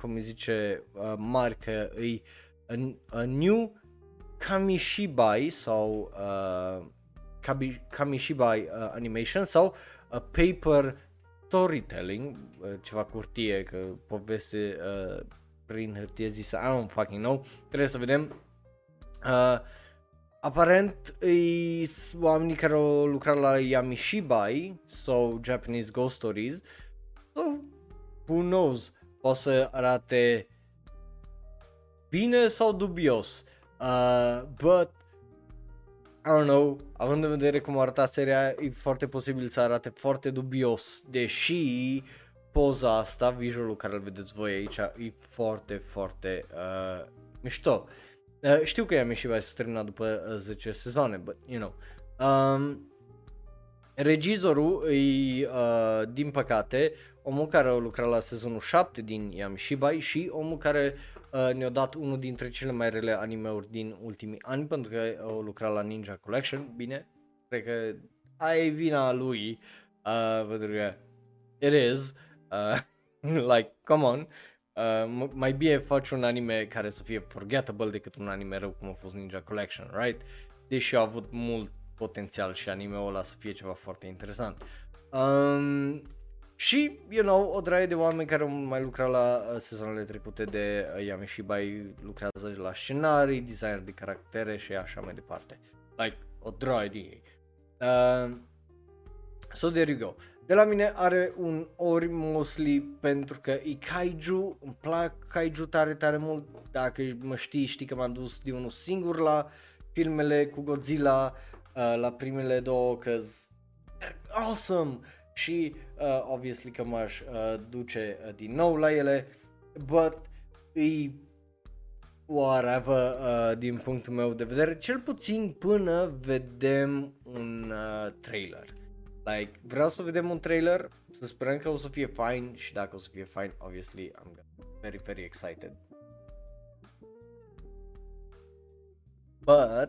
cum îi zice, marcă, e a new Kamishibai sau Kamishibai animation sau a paper storytelling, ceva curtie, că poveste prin hârtie zisă, I don't fucking know, trebuie să vedem. Aparent, oamenii care au lucrat la Yamishibai sau Japanese Ghost Stories, so, who knows, poate să arate bine sau dubios, but I don't know, având în vedere cum arăta seria, e foarte posibil să arate foarte dubios, deși poza asta, visualul care îl vedeți voi aici, e foarte, foarte mișto. Știu că Yamishibai s-a terminat după 10 sezoane, but you know. Regizorul e, din păcate, omul care a lucrat la sezonul 7 din Yamishibai și omul care ne-a dat unul dintre cele mai rele anime-uri din ultimii ani, pentru că a lucrat la Ninja Collection. Bine, cred că ai vina lui, pentru că it is, like, come on, mai bine faci un anime care să fie forgettable decât un anime rău cum a fost Ninja Collection, right? Deși a avut mult potențial și anime-ul ăla să fie ceva foarte interesant. Și, you know, o draie de oameni care au mai lucrat la sezonele trecute de Yamishibai lucrează la scenarii, designer de caractere și așa mai departe. Like, o draie de ei. So there you go. De la mine are un ori mostly pentru că e kaiju, îmi plac kaiju tare, tare mult. Dacă mă știi că m-am dus de unul singur la filmele cu Godzilla, la primele două, că they're awesome. Și obviously că m-aș duce din nou la ele, but e whatever din punctul meu de vedere, cel puțin până vedem un trailer. Like, vreau să vedem un trailer, să sperăm că o să fie fine și dacă o să fie fine, obviously I'm very, very excited. But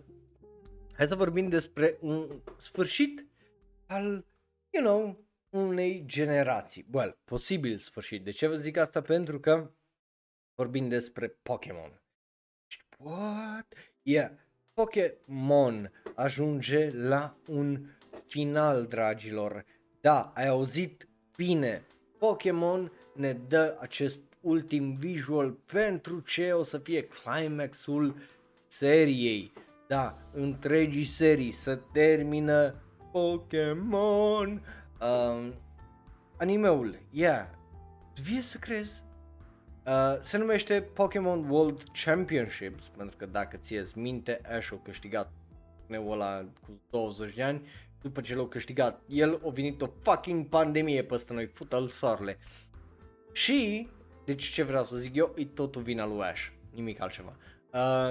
hai să vorbim despre un sfârșit al, you know, unei generații, well, posibil sfârșit. De ce vă zic asta? Pentru că vorbim despre Pokémon. What? Yeah, Pokémon ajunge la un final, dragilor. Da, ai auzit bine, Pokémon ne dă acest ultim visual pentru ce o să fie climaxul seriei. Da, întregii serii se termină Pokémon. Anime-ul, yeah, vie să crezi, Se numește Pokémon World Championships, pentru că dacă ție-ți minte, Ash a câștigat neul ăla cu 20 de ani, după ce l-a câștigat el, a venit o fucking pandemie peste noi, fută-l soarele. Și, deci ce vreau să zic eu, e totul vina lui Ash, nimic altceva.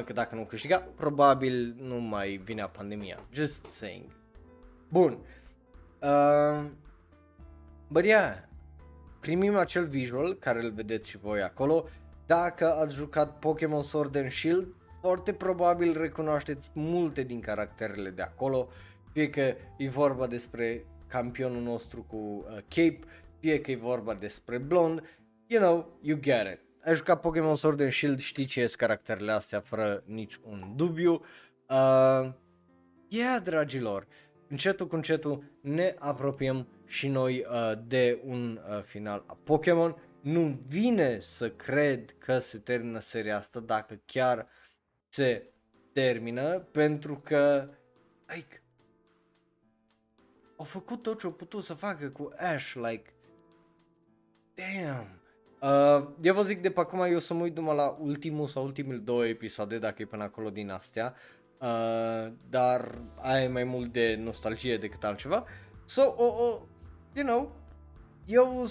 Că dacă nu câștiga, probabil nu mai vinea pandemia, just saying. Bun. But yeah, primim acel visual, care îl vedeți și voi acolo. Dacă ați jucat Pokémon Sword and Shield, foarte probabil recunoașteți multe din caracterele de acolo, fie că e vorba despre campionul nostru cu Cape, fie că e vorba despre Blond, you know, you get it. Ai jucat Pokémon Sword and Shield, știi ce sunt caracterele astea fără niciun dubiu. Yeah, dragilor, încetul cu încetul ne apropiem și noi de un final a Pokémon. Nu vine să cred că se termină seria asta, dacă chiar se termină, pentru că like, au făcut tot ce au putut să facă cu Ash, like, damn. Eu vă zic de pe acum, eu să mă uit numai la ultimul sau ultimele două episoade, dacă e până acolo din astea, dar ai mai mult de nostalgie decât altceva. So, you know, eu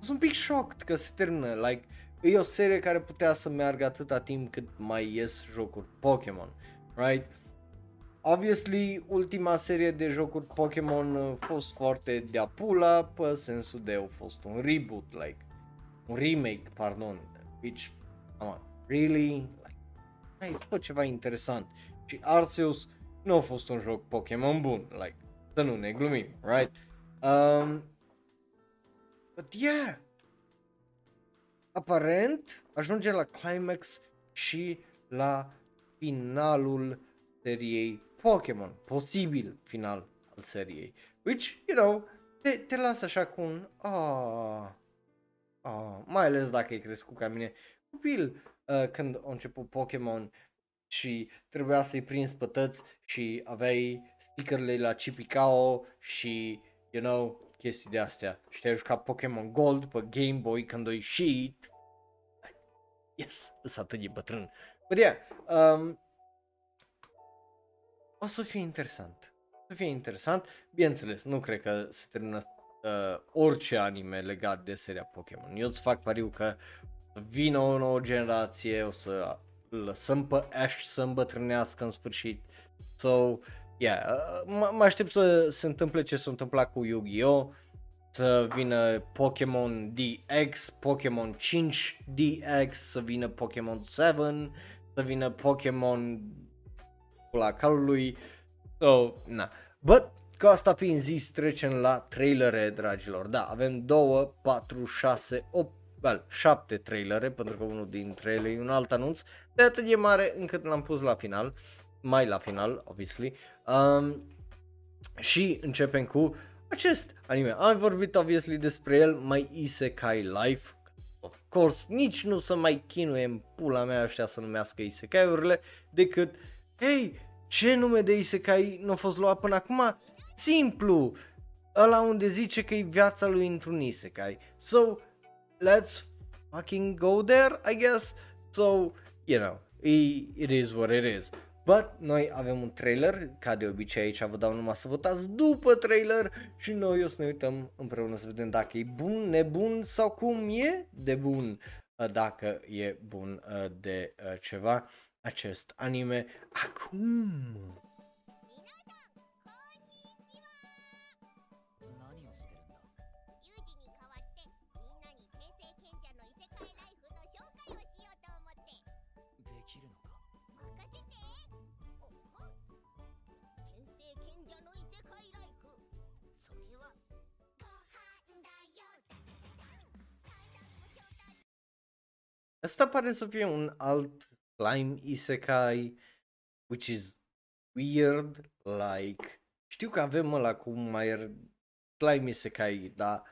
sunt un pic shocked că se termină, like, e o serie care putea să meargă atâta timp cât mai ies jocuri Pokémon, right? Obviously, ultima serie de jocuri Pokémon a fost foarte de-a pula, pe sensul de a fost un reboot, like, un remake, pardon, which, come on, really, like, tot ceva interesant. Și Arceus nu a fost un joc Pokémon bun, like, să nu ne glumim, right? But yeah, aparent ajunge la climax și la finalul seriei Pokémon, posibil final al seriei, which, you know, te lasă așa cu un mai ales dacă ai crescut ca mine copil când a început Pokémon și trebuia să-i prinzi pătăți și aveai stickerele la Chipicao și, you know, chestii de astea și te-ai jucat Pokémon Gold pe Game Boy când o ieșit. Yes, îs atât de bătrân. But yeah, o să fie interesant, o să fie interesant, bineînțeles, nu cred că se termină orice anime legat de seria Pokémon. Eu îți fac pariu că vine o nouă generație, o să lăsăm pe Ash să îmbătrânească în sfârșit. So, yeah, mă aștept să se întâmple ce s-a întâmplat cu Yu-Gi-Oh, să vină Pokémon DX, Pokémon 5 DX, să vină Pokémon 7, să vină Pokémon la calului. So, na. But, cu asta fiind zis, trecem la trailere, dragilor. Da, avem 2, 4, 6, 8, well, 7 trailere, pentru că unul dintre ele e un alt anunț de atât de mare încât l-am pus la final, mai la final, obviously. Și începem cu acest anime. Am vorbit, obviously, despre el, My Isekai Life. Of course, nici nu se mai chinuie în pula mea ăștia să numească isekai-urile, decât hei, ce nume de isekai n-a fost luat până acum? Simplu, ăla unde zice că e viața lui într-un isekai. So, let's fucking go there, I guess. So, you know, it is what it is. But, noi avem un trailer, ca de obicei aici vă dau numai să votați după trailer și noi o să ne uităm împreună să vedem dacă e bun, nebun sau cum e de bun, dacă e bun de ceva acest anime acum. Asta pare să fie un alt slime isekai, which is weird, like, știu că avem ăla cu mai slime isekai, dar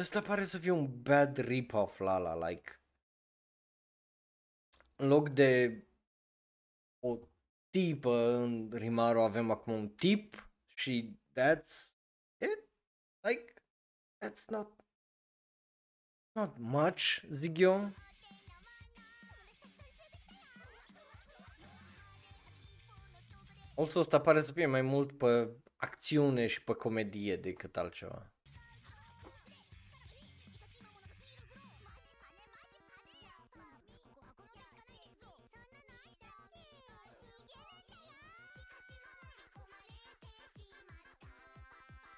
ăsta pare să fie un bad rip-off la ala, like, în loc de o tipă în Rimaru avem acum un tip și that's it, like, that's not Not much, zic eu. Also, ăsta pare să fie mai mult pe acțiune și pe comedie decât altceva.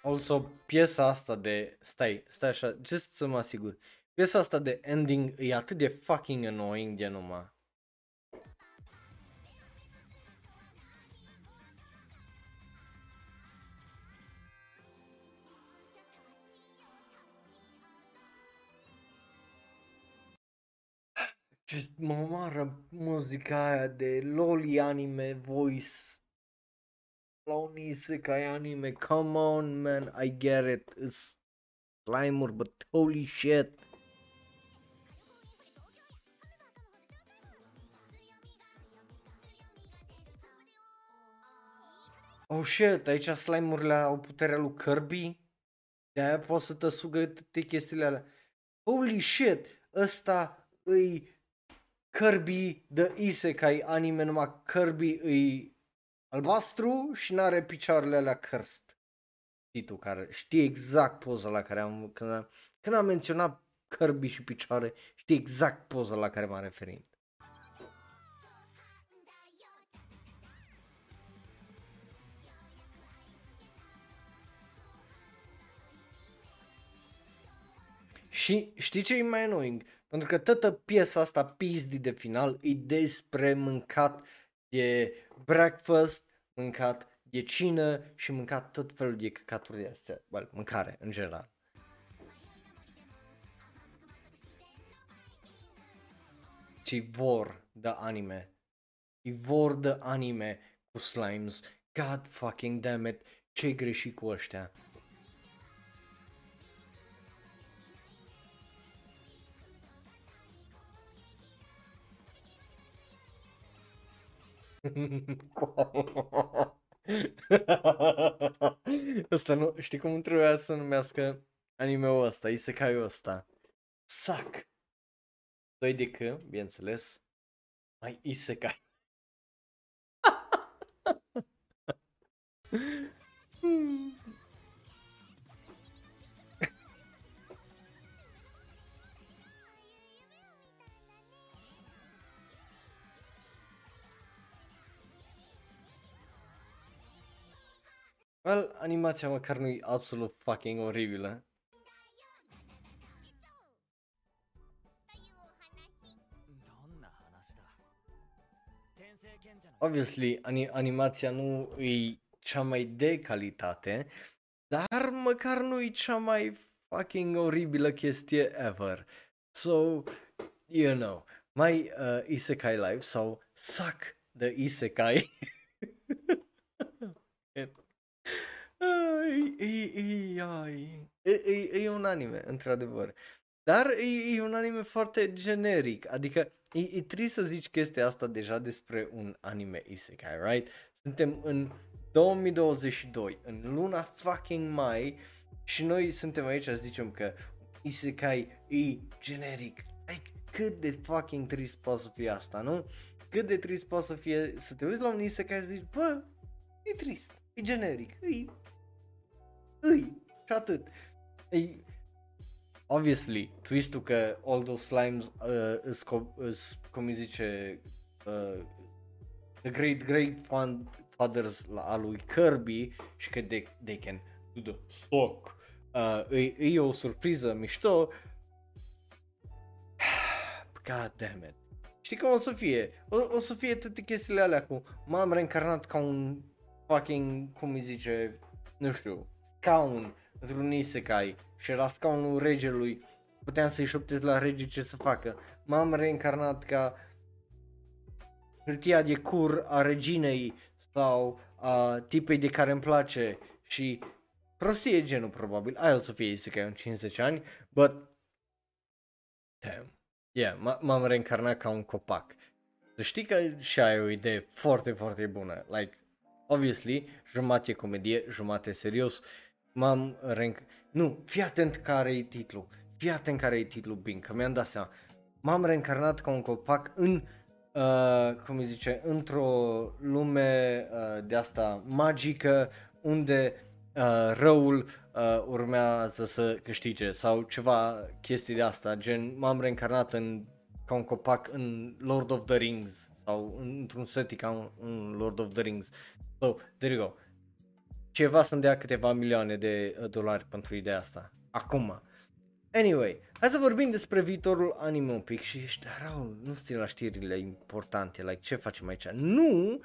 Also, piesa asta de... Stai așa, just să mă asigur. Piesa asta de ending e atât de fucking annoying de numai. Just mă omoară muzica aia de loli anime voice. Loli isekai anime, come on man, I get it, it's slime-uri, but holy shit. Oh shit, aici slime-urile au puterea lui Kirby? De-aia poți să te sugă toate chestiile alea. Holy shit, ăsta îi Kirby de isekai anime, numai Kirby îi albastru și n-are picioarele alea cărst. Știi tu care, știi exact poza la care am, când am menționat Kirby și picioare, știi exact poza la care m-am referit. Și știi ce e mai annoying? Pentru că toată piesa asta, pizdi de final, e despre mâncat de breakfast, mâncat de cină și mâncat tot felul de căcaturi astea, well, mâncare în general. Și vor de anime, cu slimes, god fucking damn it, ce-i greșit cu ăștia? Asta nu, știi cum trebuia să numească anime-ul ăsta, isekai-ul ăsta? Sac! 2 de că, bineînțeles, mai isekai. Well, animația măcar nu e absolut fucking oribilă. Obviously, animația nu e cea mai de calitate, dar măcar nu e cea mai fucking oribilă chestie ever. So, you know, my isekai life sau suck the isekai. E un anime, într-adevăr, dar e un anime foarte generic, adică e trebuie să zici chestia asta deja despre un anime isekai, right? Suntem în 2022, în luna fucking mai și noi suntem aici și zicem că isekai e generic, like, cât de fucking trist poate să fie asta, nu? Cât de trist poate să fie să te uiți la un isekai și zici, bă, e trist. E generic, și atât. Obviously, twistul că all those slimes is, cum îi zice, the great fathers a lui Kirby și că they can do the stock. E o surpriză mișto. God damn it. Știi cum o să fie? O să fie toate chestiile alea cu m-am reîncarnat ca un fucking, cum îi zice, nu știu, scaun într-un isekai și era scaunul regelui, puteam să-i șoptez la rege ce să facă, m-am reîncarnat ca hârtia de cur a reginei sau a tipei de care îmi place și prostie genul probabil, aia o să fie isekai în 50 ani, but damn, yeah, m-am reîncarnat ca un copac. Să știi că și aia e o idee foarte, foarte bună, like, obviously, jumate comedie, jumate serios, Nu, fii atent care e titlul. fii atent care e titlul Bing, că mi-am dat seama. M-am reîncarnat ca un copac în, cum îi zice, într-o lume de asta magică, unde răul urmează să câștige sau ceva chestii de asta, gen m-am reîncarnat în, ca un copac în Lord of the Rings sau într-un setting ca în Lord of the Rings. So, there you go. Ceva să-mi dea câteva milioane de dolari pentru ideea asta. Acum. Anyway, hai să vorbim despre viitorul anime un pic și ești, Raul, nu stii la știrile importante, like ce facem aici? Nu,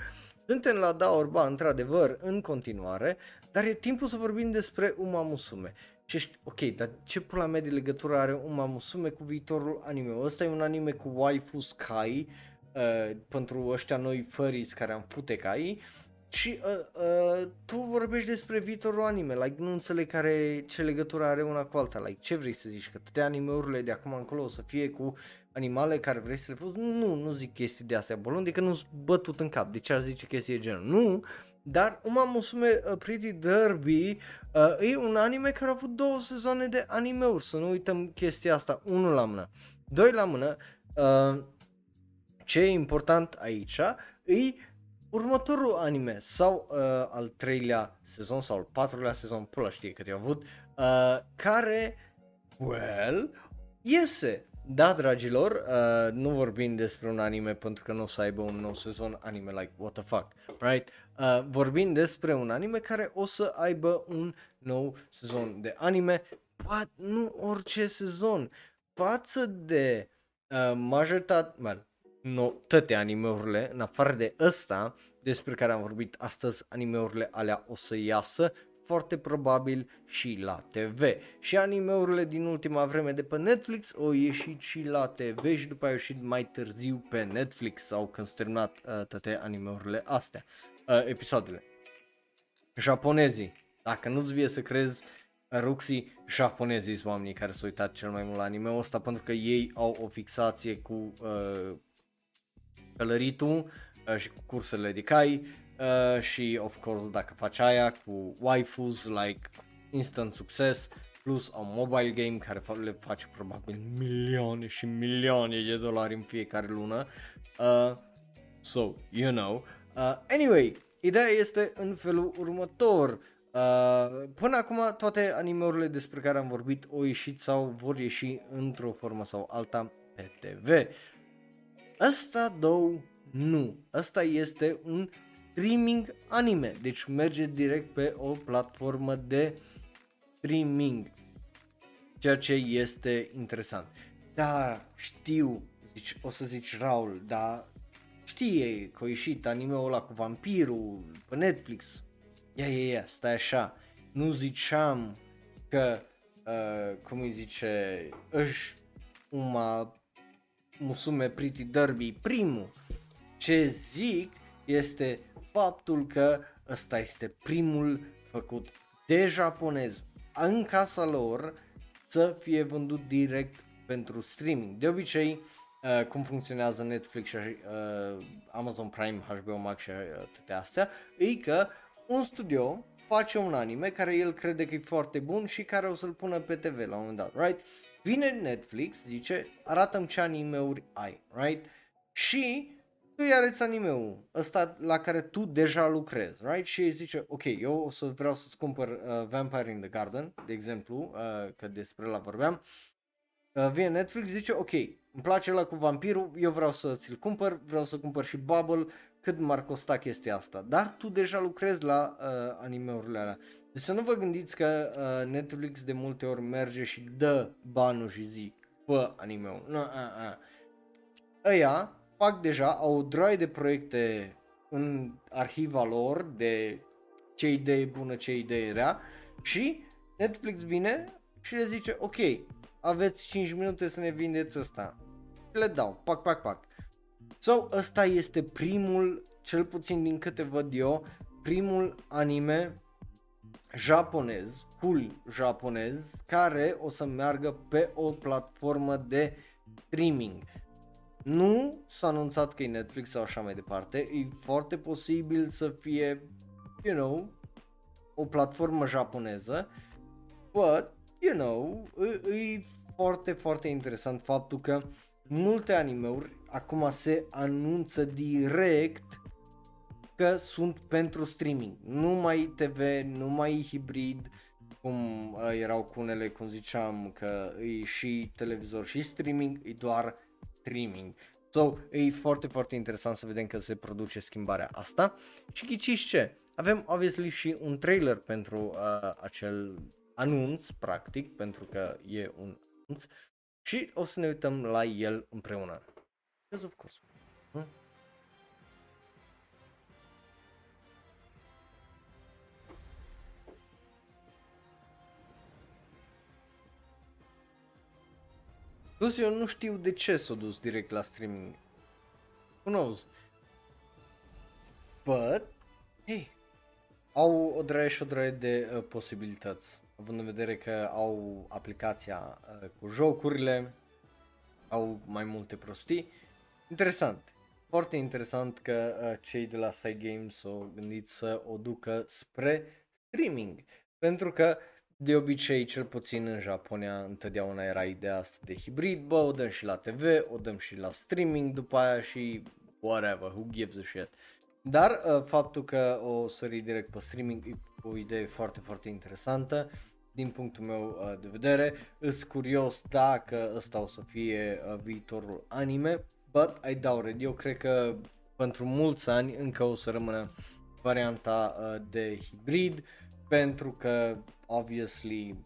suntem la Da Orba, într-adevăr, în continuare, dar e timpul să vorbim despre Uma Musume. Și ești, ok, dar ce pula mea de legătură are Uma Musume cu viitorul anime? Ăsta e un anime cu waifu sky, pentru ăștia noi furries care am futecai. Și tu vorbești despre viitorul anime, like, nu înțeleg care, ce legătură are una cu alta, like, ce vrei să zici, că toate anime-urile de acum încolo o să fie cu animale care vrei să le fuzi? Nu, nu zic chestii de astea, bolon, de că nu-s bătut în cap, de ce ar zice chestii de genul, nu, dar Uma Musume Pretty Derby e un anime care a avut 2 sezoane de anime-uri, să nu uităm chestia asta, 1 la mână, 2 la mână, ce e important aici, e următorul anime sau al 3-lea sezon sau al 4-lea sezon, pula știe cât i-a avut, care, well, iese. Da, dragilor, nu vorbim despre un anime pentru că nu o să aibă un nou sezon anime, like, what the fuck, right? Vorbim despre un anime care o să aibă un nou sezon de anime, but nu orice sezon, față de majoritate, no, toate anime-urile, în afară de ăsta, despre care am vorbit astăzi, anime-urile alea o să iasă foarte probabil și la TV. Și anime-urile din ultima vreme de pe Netflix au ieșit și la TV și după a ieșit mai târziu pe Netflix sau când s-au terminat toate anime-urile astea, episoadele. Japonezii, dacă nu-ți vie să crezi, Ruxii, japonezii sunt oamenii care s-au uitat cel mai mult la anime-ul ăsta pentru că ei au o fixație cu... călăritul și cu cursele de cai și, of course, dacă faci aia cu waifus, like, instant succes, plus au mobile game care le face probabil milioane și milioane de dolari în fiecare lună, so, you know, anyway, ideea este în felul următor. Până acum toate anime-urile despre care am vorbit au ieșit sau vor ieși într-o formă sau alta pe TV. Asta două nu, asta este un streaming anime, deci merge direct pe o platformă de streaming, ceea ce este interesant. Dar știu, zici, o să zici Raul, dar știi că a ieșit anime-ul ăla cu vampirul pe Netflix, ia, stai așa, nu ziceam că, cum îi zice, își Uma Musume Pretty Derby primul, ce zic este faptul că ăsta este primul făcut de japonez în casa lor să fie vândut direct pentru streaming. De obicei, cum funcționează Netflix și Amazon Prime, HBO Max și toate astea, e că un studio face un anime care el crede că e foarte bun și care o să-l pună pe TV la un moment dat, right? Vine Netflix, zice, arată-mi ce anime-uri ai, right? Și tu îi arăți anime-ul ăsta la care tu deja lucrezi, right? Și îi zice, ok, eu o să vreau să-ți cumpăr Vampire in the Garden, de exemplu, că despre ăla vorbeam. Vine Netflix, zice, ok, îmi place ăla cu vampirul, eu vreau să ți-l cumpăr, vreau să cumpăr și Bubble, cât m-ar costa chestia asta. Dar tu deja lucrezi la anime-urile alea. Deci să nu vă gândiți că Netflix de multe ori merge și dă banul și zic, bă, anime-ul, Aia fac deja, au o droaie de proiecte în arhiva lor de ce idee bună, ce idee rea și Netflix vine și le zice, ok, aveți 5 minute să ne vindeți ăsta. Le dau, pac. So, ăsta este primul, cel puțin din câte văd eu, primul anime japonez, full japonez, care o să meargă pe o platformă de streaming. Nu s-a anunțat că e Netflix sau așa mai departe, e foarte posibil să fie, you know, o platformă japoneză, but, you know, e foarte, foarte interesant faptul că multe anime-uri acum se anunță direct că sunt pentru streaming, nu mai TV, nu mai hibrid, cum erau cu unele, cum ziceam, că e și televizor și streaming, e doar streaming. So, e foarte, foarte interesant să vedem că se produce schimbarea asta. Și ghiciți ce? Avem, obviously, și un trailer pentru acel anunț, practic, pentru că e un anunț. Și o să ne uităm la el împreună. Because of course. Plus, eu nu știu de ce s-a dus direct la streaming. Who knows? But, hey, au o draie și o draie de posibilități, având în vedere că au aplicația cu jocurile, au mai multe prostii. Interesant, foarte interesant că cei de la Side Games s-au gândit să o ducă spre streaming, pentru că de obicei, cel puțin în Japonia, întotdeauna era ideea asta de hibrid, bă, o dăm și la TV, o dăm și la streaming după aia și whatever, who gives a shit. Dar faptul că o sări direct pe streaming e o idee foarte, foarte interesantă din punctul meu de vedere. Îs curios dacă ăsta o să fie viitorul anime, but I doubt it. Eu cred că pentru mulți ani încă o să rămână varianta de hibrid, pentru că obviously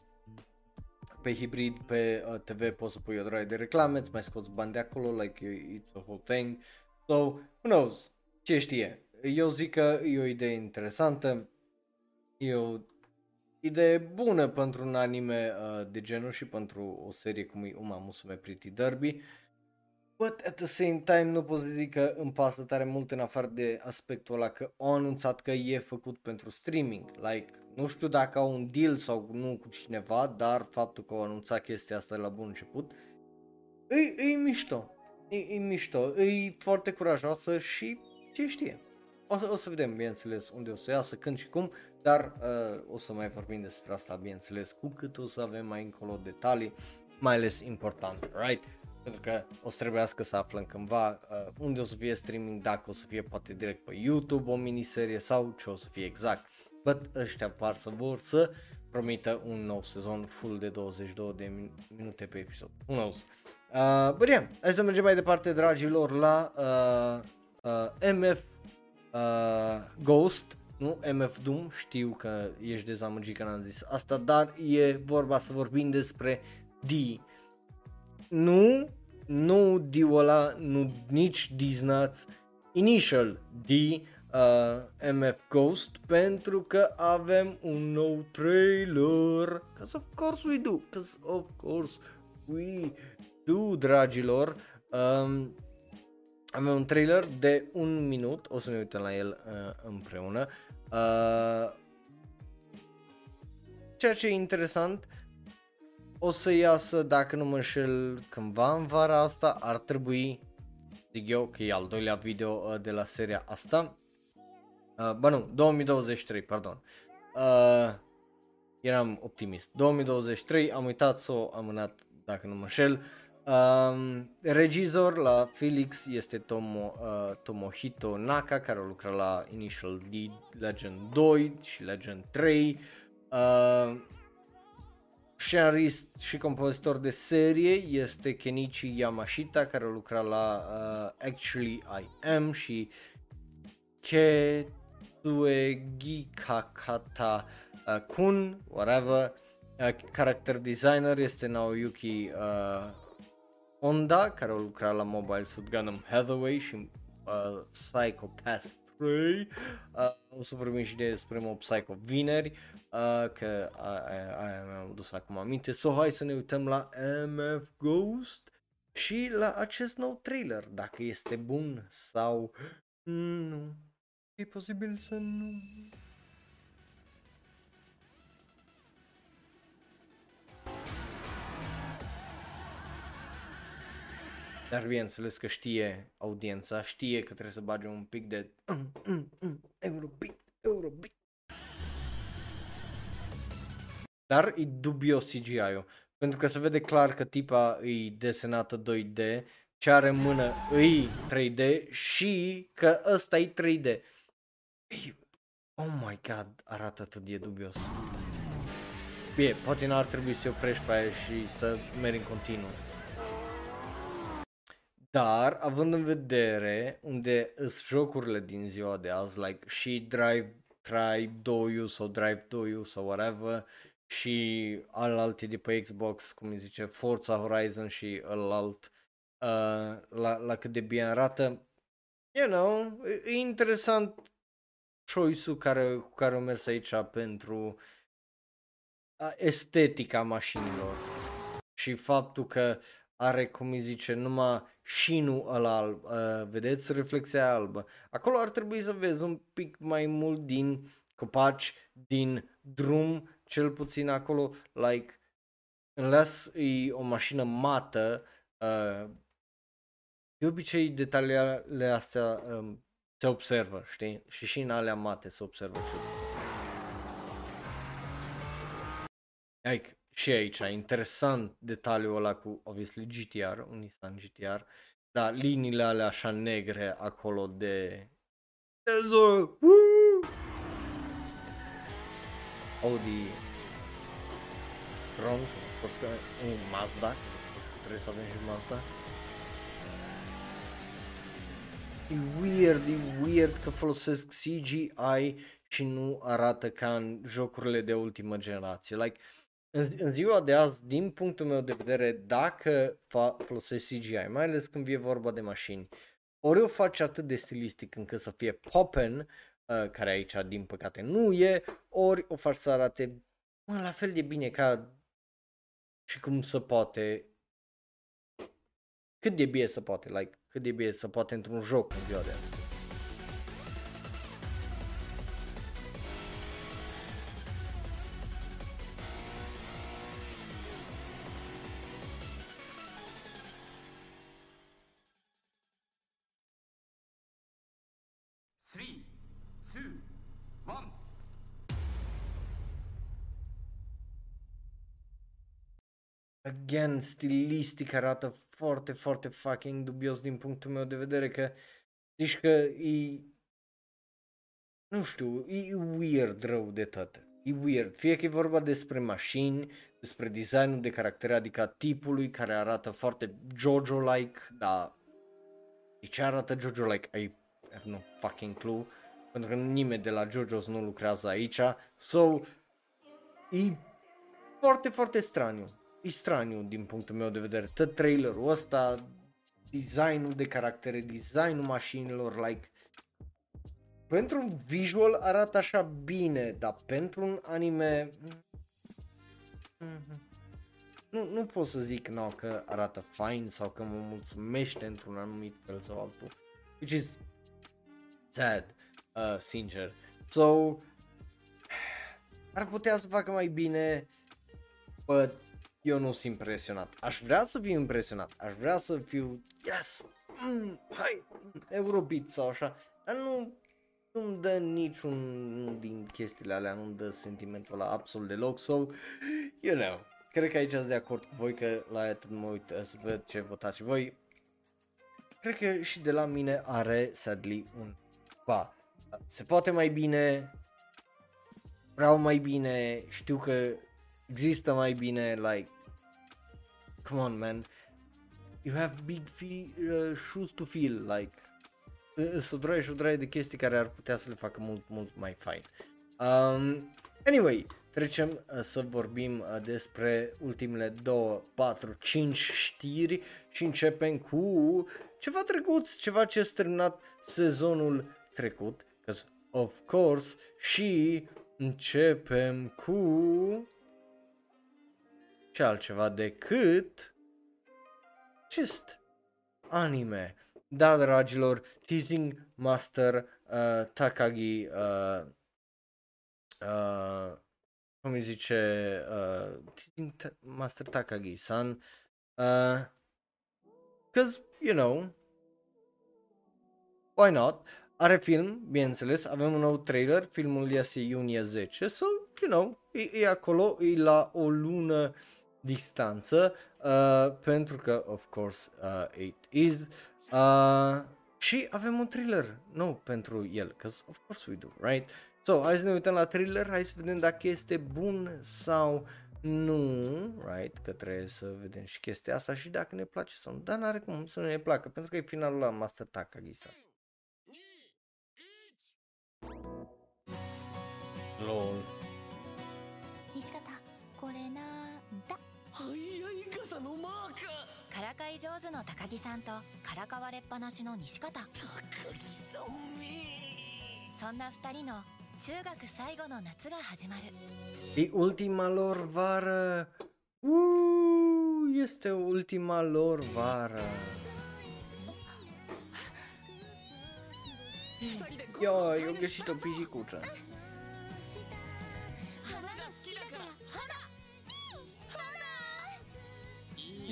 pe hibrid, pe TV poți să pui o droaie de reclame, îți mai scoți bani de acolo, like it's a whole thing. So, who knows, ce știe, eu zic că e o idee interesantă, e o idee bună pentru un anime de genul și pentru o serie cum e Uma Musume Pretty Derby, but at the same time nu pot să zic că îmi pasă tare mult în afară de aspectul ăla că au anunțat că e făcut pentru streaming, like nu știu dacă au un deal sau nu cu cineva, dar faptul că au anunțat chestia asta la bun început, e mișto, e mișto, e foarte curajoasă și ce știe. O să vedem, bineînțeles, unde o să iasă, când și cum, dar o să mai vorbim despre asta, bineînțeles, cu cât o să avem mai încolo detalii, mai ales importante, right? Pentru că o să trebuiască să aflăm cândva unde o să fie streaming, dacă o să fie poate direct pe YouTube o miniserie sau ce o să fie exact. But ăștia par să vor să promită un nou sezon full de 22 de minute pe episod. Who knows? But yeah, hai să mergem mai departe, dragilor, la MF Ghost, nu MF Doom, știu că ești dezamăgit că n-am zis asta, dar e vorba să vorbim despre D. Nu D-ul ăla, nu nici Disney, Initial D, MF Ghost, pentru că avem un nou trailer, because of course we do, because of course we do, dragilor, avem un trailer de un minut, o să ne uităm la el împreună, ceea ce e interesant, o să iasă, dacă nu mă înșel, cândva în vara asta, ar trebui, zic eu că e al doilea video de la seria asta. Ba nu, 2023, pardon, eram optimist, 2023, am uitat s-o amânat, dacă nu mă înșel. Regizor la Felix este Tomohito Naka, care a lucrat la Initial D, Legend 2 și Legend 3, scenarist și compozitor de serie este Kenichi Yamashita, care a lucrat la Actually I Am și Ketsuegi Kakata-kun, whatever. Character designer este Naoyuki Honda, care a lucrat la Mobile Suit Gundam Hathaway și Psycho Pass 3. O să vorbim și despre Mob Psycho vineri, că aia mi-am dus acum aminte. So, hai să ne uităm la MF Ghost și la acest nou trailer, dacă este bun sau nu. E posibil să nu. Dar bineînțeles că știe audiența, știe că trebuie să bage un pic de Eurobeat. Dar e dubios CGI-ul, Pentru că se vede clar că tipa îi desenată 2D, ce are în mână îi 3D și că ăsta e 3D. Ei, oh my god, arată atât de dubios. Bine, poate n-ar trebui să-i oprești pe aia și să mergi în continuu. Dar, având în vedere unde sunt jocurile din ziua de azi, like și Drive 2 sau Drive 2 sau whatever, și alalte de pe Xbox, cum îi zice, Forza Horizon și alalt, la cât de bine arată, you know, e interesant choice-ul cu care au mers aici pentru estetica mașinilor și faptul că are, cum îi zice, numai șinul ăla alb, vedeți, reflexia albă. Acolo ar trebui să vezi un pic mai mult din copaci, din drum, cel puțin acolo, like, unless e o mașină mată, de obicei detaliile astea se observă, știi? Și în alea mate se observă. Like, și aici, interesant detaliul ăla cu, obviously, GTR, un Nissan GTR, dar liniile alea așa negre acolo de zonă. Audi Tron, un Mazda, trebuie să avem și Mazda. E weird că folosesc CGI și nu arată ca în jocurile de ultimă generație. Like, în ziua de azi, din punctul meu de vedere, dacă folosesc CGI, mai ales când e vorba de mașini, ori o faci atât de stilistic încât să fie poppin, care aici din păcate nu e, ori o faci să arate la fel de bine ca și cum se poate, cât de bine se poate, like, cât de bine se poate într-un joc în ziua de azi. Again, stilistic arată foarte, foarte fucking dubios din punctul meu de vedere, că zici că e, nu știu, e weird rău de tot. E weird, fie că e vorba despre mașini, despre designul de caractere, adică tipului care arată foarte Jojo-like, dar de ce arată Jojo-like? I have no fucking clue, pentru că nimeni de la Jojo's nu lucrează aici, so e foarte, foarte straniu. E straniu din punctul meu de vedere, tot trailerul ăsta, designul de caractere, designul mașinilor, like, pentru un visual arată așa bine, dar pentru un anime, nu pot să zic că arată fain sau că mă mulțumește într-un anumit fel sau altul, which is sad, sincer, so, ar putea să facă mai bine, but eu nu sunt impresionat. Aș vrea să fiu impresionat, aș vrea să fiu, yes, hai, Eurobeat sau așa, dar nu-mi dă niciun din chestiile alea, nu-mi dă sentimentul ăla absolut deloc, so, you know, cred că aici sunt de acord cu voi, că la atât mă uit să văd ce votați și voi. Cred că și de la mine are, sadly, un ba. Se poate mai bine, vreau mai bine, știu că există mai bine, like, come on man, you have big shoes to fill, like, o draie de chestii care ar putea să le facă mult, mult mai fain. Anyway, trecem să vorbim despre ultimele 2, 4, 5 știri și începem cu ceva trecut, ceva ce s-a terminat sezonul trecut, of course, și începem cu ce altceva decât acest anime. Da, dragilor, Teasing Master Takagi, cum îi zice, Teasing Master Takagi-san, cause, you know, why not, are film, bineînțeles, avem un nou trailer, filmul iese iunie 10, so, you know, e acolo, e la o lună distanță, pentru că, of course, it is. Și avem un thriller nou pentru el, cause of course we do, right? So, hai să ne uităm la thriller, hai să vedem dacă este bun sau nu, right? Că trebuie să vedem și chestia asta și dacă ne place sau nu, dar n-are cum să nu ne placă, pentru că e finalul la Master Takagi-san. LOL. E ultima lor vară. Este ultima lor vară. Eu găsit o pijicuță.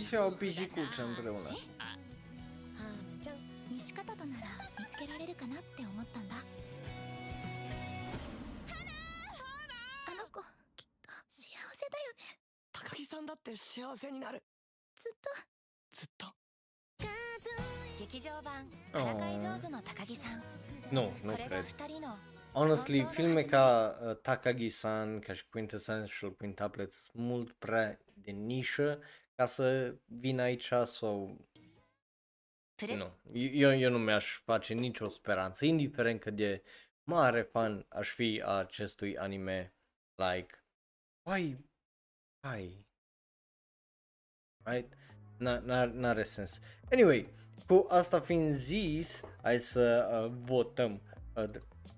Și o pijicuță împreună. Nu, nu cred. Honestly, filme ca Takagi-san, ca și Quintessential Quintuplets sunt mult prea de nișă ca să vin aici sau... Nu, eu nu mi-aș face nicio speranță, indiferent cât de mare fan aș fi a acestui anime, like, hai, right? N-are sens. Anyway, cu asta fiind zis, hai să votăm,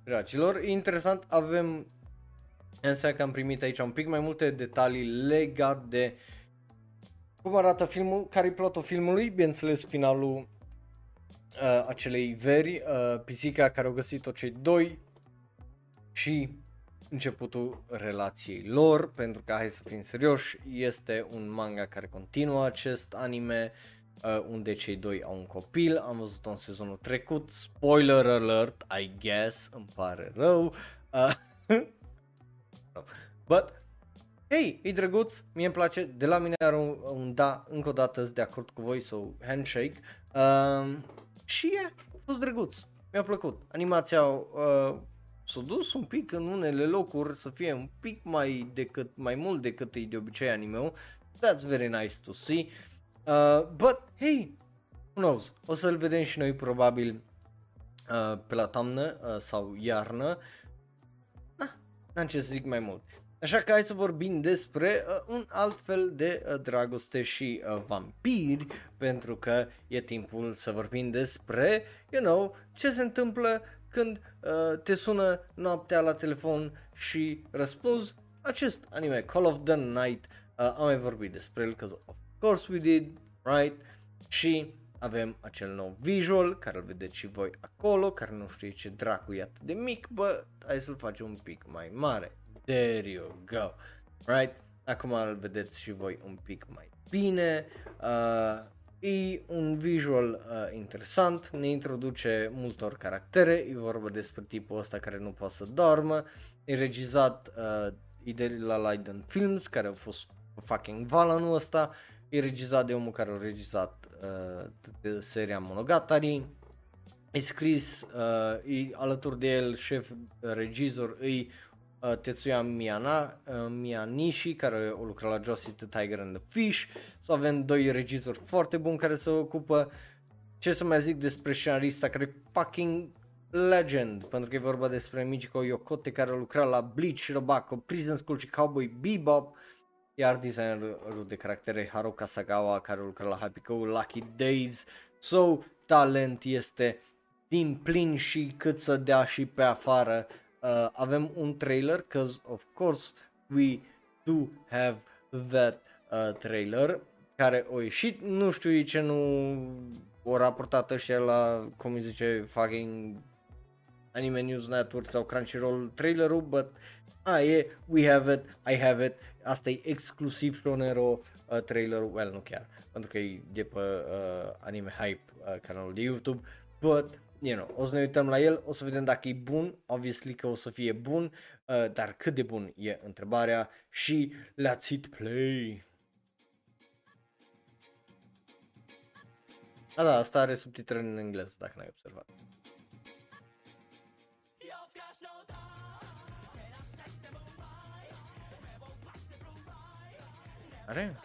dragilor. Interesant, avem, înseamnă că am primit aici un pic mai multe detalii legate de cum arată filmul, care-i plotul filmului, bineînțeles finalul acelei veri, pisica care au găsit-o cei doi și începutul relației lor, pentru că, hai să fim serioși, este un manga care continuă acest anime, unde cei doi au un copil, am văzut-o în sezonul trecut, spoiler alert, I guess, îmi pare rău, but... Hey, e drăguț, mie îmi place, de la mine are un da, încă o dată sunt de acord cu voi, so handshake. Și a fost drăguț, mi-a plăcut. Animația s-a dus un pic în unele locuri să fie un pic mai mult decât e de obicei anime-ul. That's very nice to see. But, hey, who knows, o să-l vedem și noi probabil pe la toamnă sau iarnă. N-am ce să zic mai mult. Așa că hai să vorbim despre un alt fel de dragoste și vampiri, pentru că e timpul să vorbim despre, you know, ce se întâmplă când te sună noaptea la telefon și răspunzi acest anime, Call of the Night. Am mai vorbit despre el, că of course we did, right? Și avem acel nou visual, care îl vedeți și voi acolo, care nu știu ce dracu e atât de mic, bă, hai să-l facem un pic mai mare. There you go, right? Acum îl vedeți și voi un pic mai bine, e un visual interesant, ne introduce multor caractere, e vorba despre tipul ăsta care nu poate să doarmă, e regizat de la Leiden Films, care a fost fucking valanul ăsta, e regizat de omul care a regizat de seria Monogatari, e scris, e alături de el șef regizor, e Tetsuya Miyanishi, care a lucrat la Josie the Tiger and the Fish. So, avem doi regizori foarte buni care se ocupă. Ce să mai zic despre scenarista, care e fucking legend, pentru că e vorba despre Michiko Yokote, care a lucrat la Bleach, Robaco, Prison School și Cowboy Bebop. Iar designerul de caractere Haruka Sagawa, care a lucrat la Happy Go Lucky Days. So, talent este din plin și cât să dea și pe afară. Avem un trailer, cause of course we do have that trailer care a ieșit, nu știu ce nu o raportat ăștia la, cum îi zice, fucking Anime News Network sau Crunchyroll trailerul, but e, we have it, I have it, asta e exclusiv Ronero trailerul, well nu chiar, pentru că e de pe Anime Hype canalul de YouTube, but you know, o să ne uităm la el, o să vedem dacă e bun, obviously că o să fie bun, dar cât de bun e întrebarea și let's hit play! A, da, asta are subtitră în engleză, dacă n-ai observat. Are?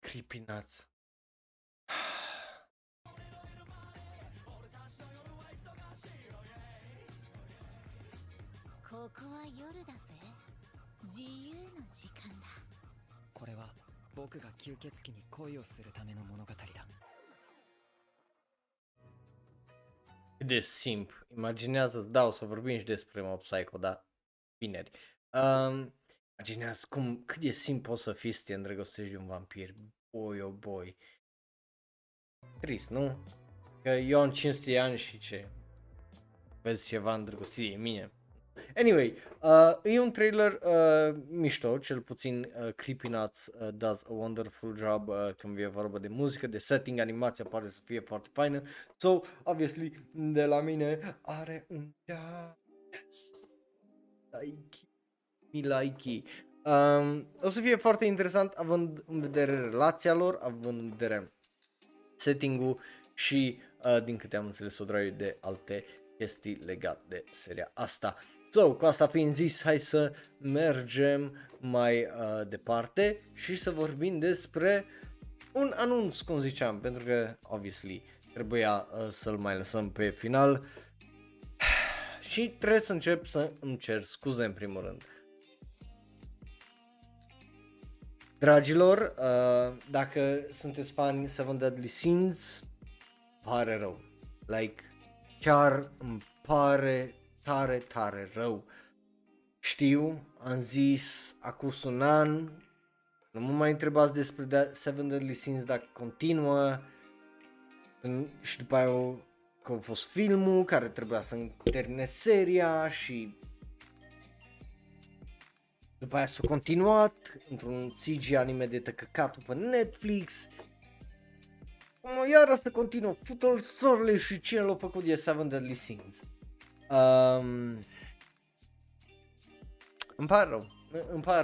Creepy nuts. Cât de simplu. Imaginează-ți, da, o să vorbim și despre Mob Psycho, da, vineri. Imaginează-ți cum, cât de simplu poți să fii să te îndrăgostești de un vampir. Boy, oh boy. Trist, nu? Că eu am 500 ani și ce? Vezi ceva îndrăgostit de mine. Anyway, e un trailer mișto, cel puțin Creepy Nuts does a wonderful job când e vorba de muzică, de setting, animația pare să fie foarte faină. So, obviously, de la mine are un like. O să fie foarte interesant având în vedere relația lor, având în vedere setting-ul și din câte am înțeles o draie de alte chestii legate de seria asta. So, cu asta fiind zis, hai să mergem mai departe și să vorbim despre un anunț, cum ziceam, pentru că, obviously, trebuia să-l mai lăsăm pe final și trebuie să încep să îmi cer scuze în primul rând. Dragilor, dacă sunteți fani Seven Deadly Sins, pare rău, like, chiar îmi pare tare rău. Știu, am zis acum un an, nu mă mai întrebați despre Seven Deadly Sins dacă continuă și după aia că a fost filmul care trebuia să termine seria și după aia s-a continuat într-un CG anime de tăcăcatul pe Netflix. Iar asta continuă, fută-l sorle și cine l-a făcut de Seven Deadly Sins. Îmi pare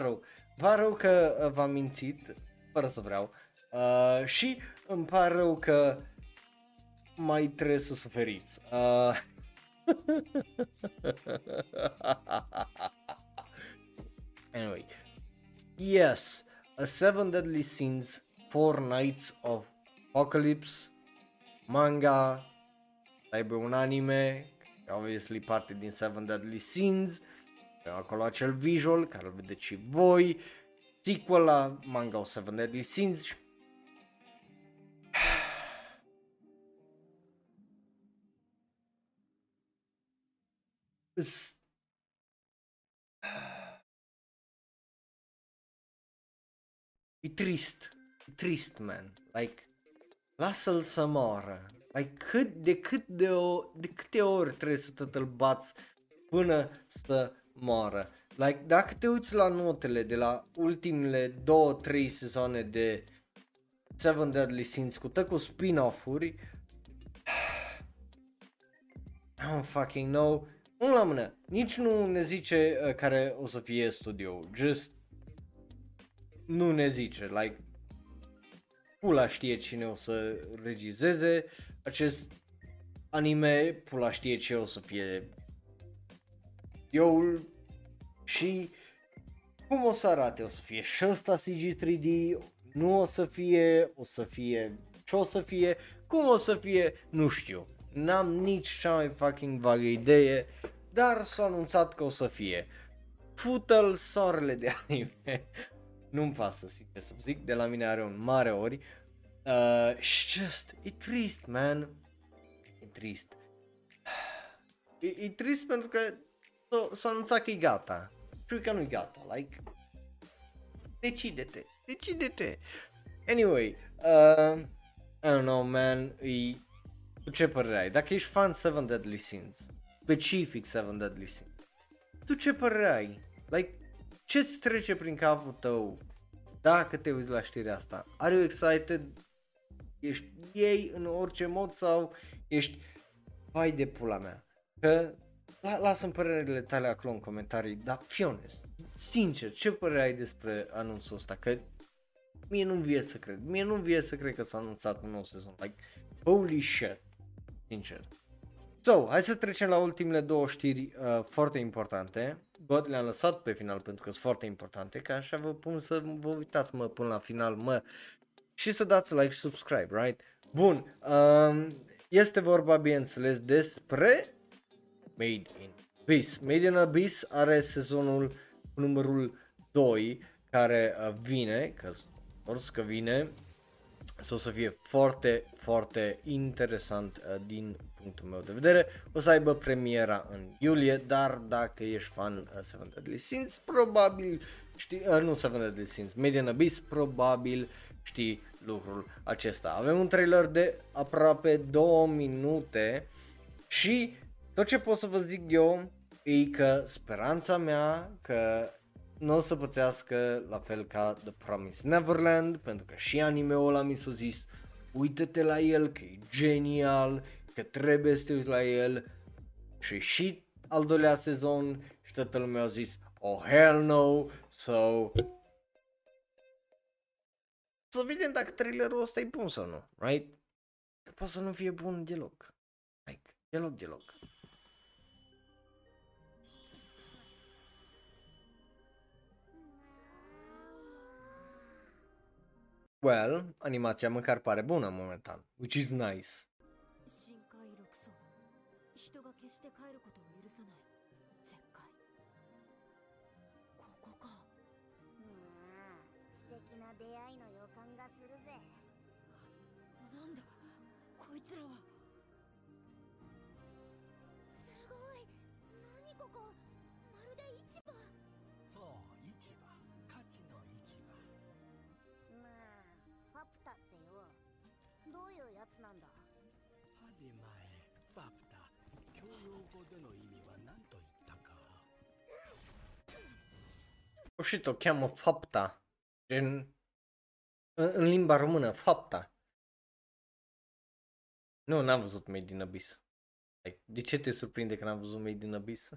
rău că v-am mințit, fără să vreau, și îmi pare rău că mai trebuie să suferiți. Anyway, yes, a Seven Deadly Sins, Four Nights of Apocalypse, manga, aibă un anime, obviously parte din Seven Deadly Sins, acolo acel visual, care îl vedeți și voi, sequel la manga of Seven Deadly Sins. E trist, man, like, lasă-l să moară, like, de câte ori trebuie să te-l bați până să moară, like, dacă te uiți la notele de la ultimele 2-3 sezoane de Seven Deadly Sins cu spin-off-uri, I don't fucking know, unul la mână, nici nu ne zice care o să fie studio, just nu ne zice, like, pula știe cine o să regizeze acest anime, pula știe ce o să fie eu și cum o să arate, o să fie și ăsta CG3D, nu o să fie, o să fie, ce o să fie, cum o să fie, nu știu, n-am nici cea mai fucking vagă idee, dar s-a anunțat că o să fie. Fută-l soarele de anime. Nu-mi pasă, sincer să zic, de la mine are un mare ori. E trist, man. E trist. E trist pentru că s-a anunțat că e gata. Știu că nu-i gata, like, decide-te, Anyway, I don't know, man, ce părere ai? Dacă ești fan Seven Deadly Sins, specific Seven Deadly Sins, tu ce părere ai? Like, ce-ți trece prin capul tău dacă te uiți la știrea asta? Are you excited? Ești ei în orice mod sau ești hai de pula mea, că lasă-mi părerile tale acolo în comentarii, dar fii onest, sincer, ce părere ai despre anunțul ăsta, că mie nu-mi vie să cred, că s-a anunțat un nou sezon, like, holy shit, sincer. So, hai să trecem la ultimele două știri foarte importante. Bă, le-am lăsat pe final pentru că sunt foarte importante, că așa vă pun să vă uitați, mă, până la final, mă, și să dați like și subscribe, right? Bun, este vorba, bineînțeles, despre Made in Abyss. Made in Abyss are sezonul numărul 2 care vine, că vine, o să fie foarte, foarte interesant din punctul meu de vedere. O să aibă premiera în iulie, dar dacă ești fan Seven Deadly Sins, probabil știi, nu Seven Deadly Sins, Made in Abyss, probabil știi lucrul acesta. Avem un trailer de aproape 2 minute și tot ce pot să vă zic eu e că speranța mea că nu o să pățească la fel ca The Promised Neverland, pentru că și anime-ul ăla mi s-a zis, uite-te la el că e genial, că trebuie să te uiți la el, și al doilea sezon și toată lumea a zis, oh hell no, so... Să vedem dacă trailerul ăsta e bun sau nu, right? Că poate să nu fie bun deloc, like, deloc. Well, animația măcar pare bună momentan, which is nice. O shit, o cheamă fapta, în limba română, fapta. Nu, n-am văzut Made in Abyss. De ce te surprinde că n-am văzut Made in Abyss?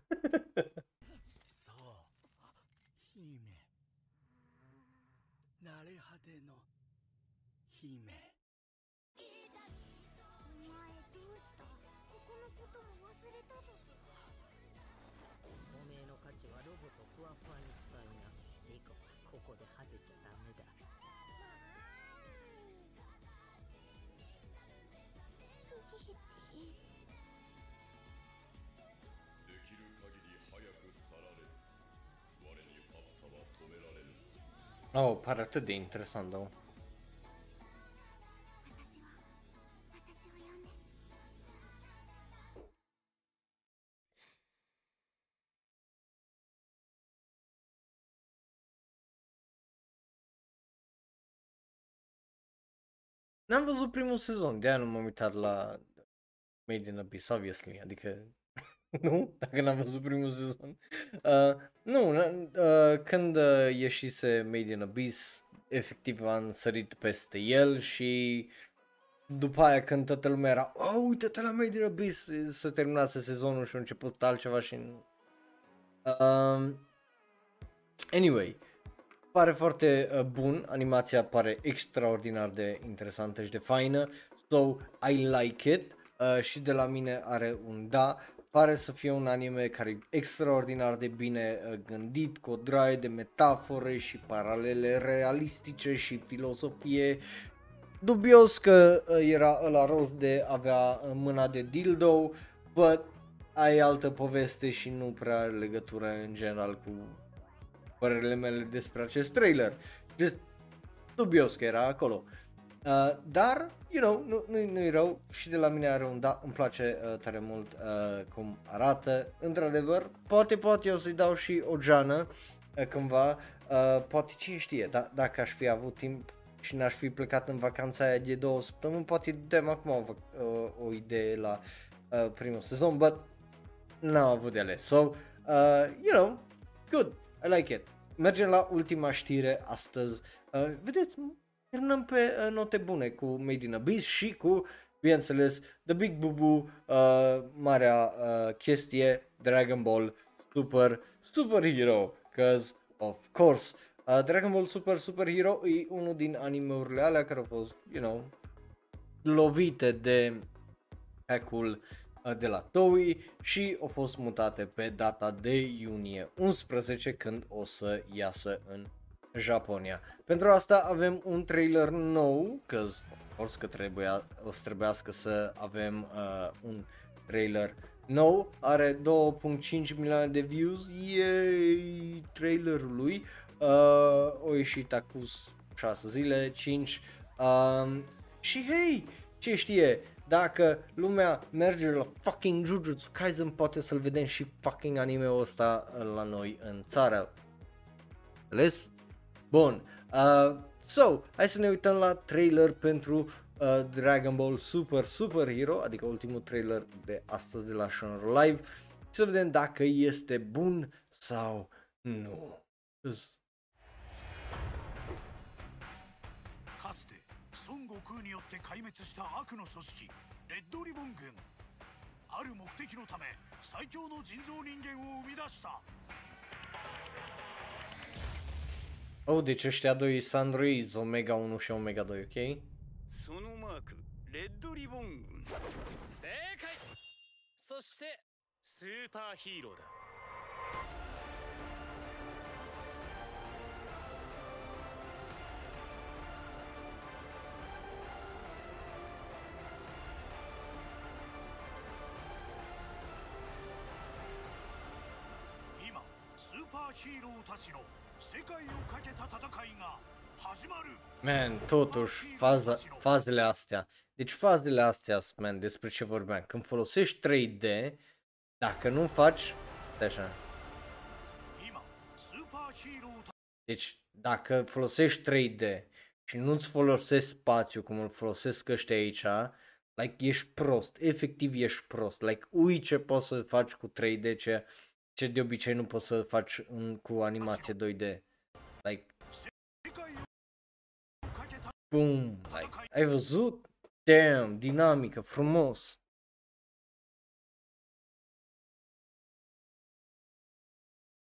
Oh, pare atât de interesant, da. N-am văzut primul sezon, de-aia nu m-am uitat la Made in Abyss, obviously, adică, nu, dacă n-am văzut primul sezon. Când ieșise Made in Abyss, efectiv am sărit peste el și după aia când toată lumea era, oh, uite-te la Made in Abyss, se terminase sezonul și a început altceva și... anyway. Pare foarte bun, animația pare extraordinar de interesantă și de faină, so I like it, și de la mine are un da, pare să fie un anime care e extraordinar de bine gândit, cu o draie de metafore și paralele realistice și filosofie, dubios că era ăla rost de avea mâna de dildo, but ai altă poveste și nu prea are legătură în general cu... părerile mele despre acest trailer, just dubios că era acolo, dar, you know, nu-i rău și de la mine are un da, îmi place tare mult cum arată, într-adevăr, poate eu să-i dau și o geană cândva, poate cine știe, dacă aș fi avut timp și n-aș fi plecat în vacanța aia de 2 săptămâni, poate dăm acum o idee la primul sezon, but n-am avut de ales, so, you know, good. I like it. Mergem la ultima știre astăzi. Vedeți, terminăm pe note bune cu Made in Abyss și cu bineînțeles, The Big Boo-Boo, marea chestie, Dragon Ball Super Superhero, cause of course. Dragon Ball Super Superhero e unul din animeurile alea care au fost, you know, lovite de hack-ul de la Toei și au fost mutate pe data de iunie 11 când o să iasă în Japonia. Pentru asta avem un trailer nou, cause of course că o să trebuiască să avem un trailer nou, are 2.5 milioane de views, yay, trailerul lui. O ieșit acus 6 zile, 5 și hei, ce știe, dacă lumea merge la fucking Jujutsu Kaisen, poate o să-l vedem și fucking anime-ul ăsta la noi în țară. Înțeles? Bun, so, hai să ne uităm la trailer pentru Dragon Ball Super Superhero, adică ultimul trailer de astăzi de la Shonen Live, să vedem dacă este bun sau nu. かつて、孫悟空によって壊滅した悪の組織、レッドリボン軍。ある目的のため、最強の人造人間を生み出した。Oh, deci ăștia doi sunt Sanrei, Omega 1 și Omega 2, ok? そのマーク、レッドリボン軍。正解。そしてスーパーヒーローだ。 Man, totuși, fazele astea. Deci fazele astea, man, despre ce vorbeam. Când folosești 3D, dacă nu faci, așa. Deci, dacă folosești 3D și nu-ți folosești spațiu cum îl folosesc ăștia aici, like, ești prost, efectiv ești prost. Like, ui ce poți să faci cu 3D, ce de obicei nu poți să faci cu animație 2D. Like, boom, like, ai văzut? Damn, dinamică, frumos.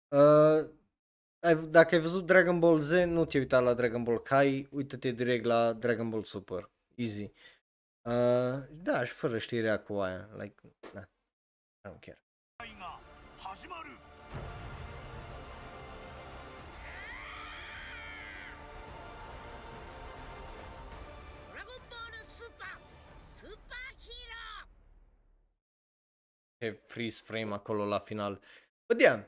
Dacă ai văzut Dragon Ball Z, nu te uita la Dragon Ball Kai, uită-te direct la Dragon Ball Super, easy. Da, și fără știrea cu aia, like, na, I don't care. Freeze frame acolo la final. Bă, yeah,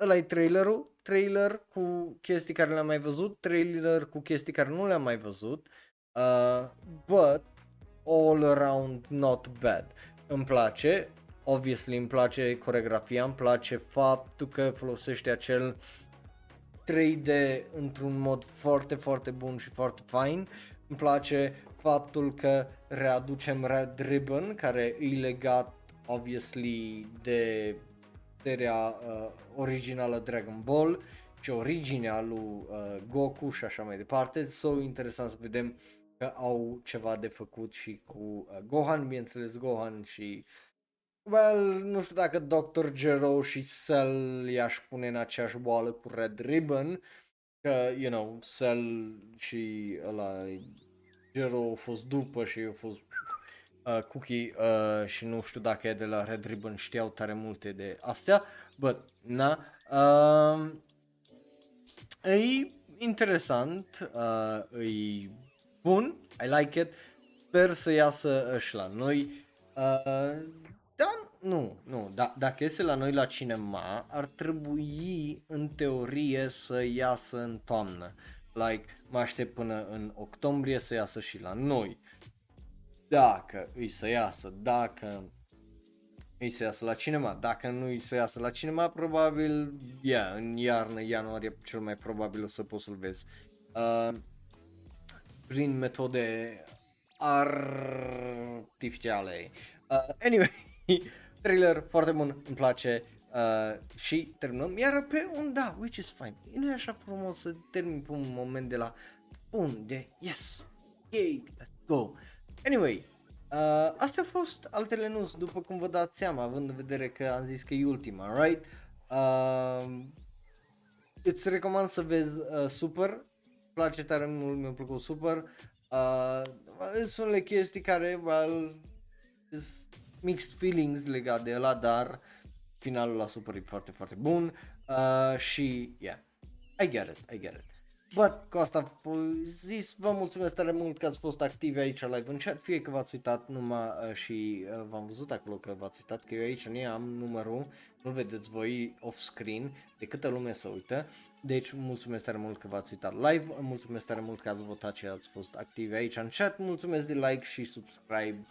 ăla-i trailerul, trailer cu chestii care le-am mai văzut, trailer cu chestii care nu le-am mai văzut, but all around not bad. Îmi place, obviously îmi place coreografia, îmi place faptul că folosește acel 3D într-un mod foarte, foarte bun și foarte fain, îmi place faptul că readucem Red Ribbon, care e legat obviously de seria originală Dragon Ball și originea lui Goku și așa mai departe. So, interesant să vedem că au ceva de făcut și cu Gohan, bineînțeles Gohan și, well, nu știu dacă Dr. Gero și Cell i-aș pune în aceeași boală cu Red Ribbon, că, you know, Cell și ăla Gero au fost după și au fost Cookie și nu știu dacă e de la Red Ribbon, știau tare multe de astea, but na, e interesant, e bun, I like it, sper să iasă și la noi, dar nu, dacă iese la noi la cinema ar trebui în teorie să iasă în toamnă, like mă aștept până în octombrie să iasă și la noi. Dacă îi să iasă, dacă îi să iasă la cinema, dacă nu îi să iasă la cinema, probabil, yeah, în iarnă, ianuarie, cel mai probabil o să poți să-l vezi. Prin metode artificiale. Anyway, thriller foarte bun, îmi place și terminăm. Iar pe un da, which is fine. Nu e așa frumos să termin pe un moment de la unde, yes, yay, let's go. Anyway, Astea au fost altele news, după cum vă dați seama, având în vedere că am zis că e ultima, right? Îți recomand să vezi Super, place tare mult, mi-a plăcut Super. Sunt unele chestii care, well, mixed feelings legat de ăla, dar finalul la Super e foarte, foarte bun și, yeah, I get it. But, cu asta v-am zis, vă mulțumesc tare mult că ați fost activi aici live în chat, fie că v-ați uitat numai și v-am văzut acolo că v-ați uitat, că eu aici nu am numărul, nu vedeți voi off-screen de câtă lume se uită, deci mulțumesc tare mult că v-ați uitat live, mulțumesc tare mult că ați votat și ați fost activi aici în chat, mulțumesc de like și subscribe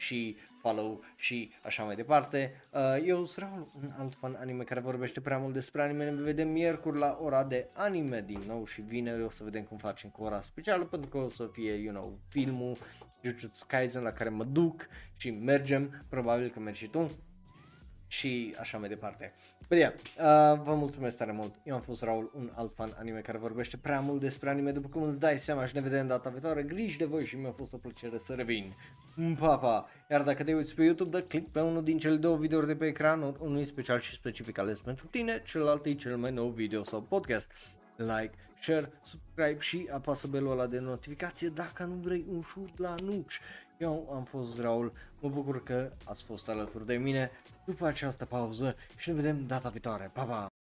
și follow și așa mai departe. Eu sunt Raul, un alt fan anime care vorbește prea mult despre anime. Ne vedem miercuri la ora de anime din nou și vineri o să vedem cum facem cu ora specială, pentru că o să fie, you know, filmul Jujutsu Kaisen la care mă duc și mergem, probabil că mergi și tu și așa mai departe. Bine, vă mulțumesc tare mult, eu am fost Raul, un alt fan anime care vorbește prea mult despre anime, după cum îți dai seama, și ne vedem data viitoare, griji de voi și mi-a fost o plăcere să revin. Papa! Iar dacă te uiți pe YouTube, dă click pe unul din cele două videouri de pe ecran, unul special și specific ales pentru tine, celălalt e cel mai nou video sau podcast. Like, share, subscribe și apasă belul ăla de notificație dacă nu vrei un șut la nuci. Eu am fost Raul, mă bucur că ați fost alături de mine după această pauză și ne vedem data viitoare. Pa, pa!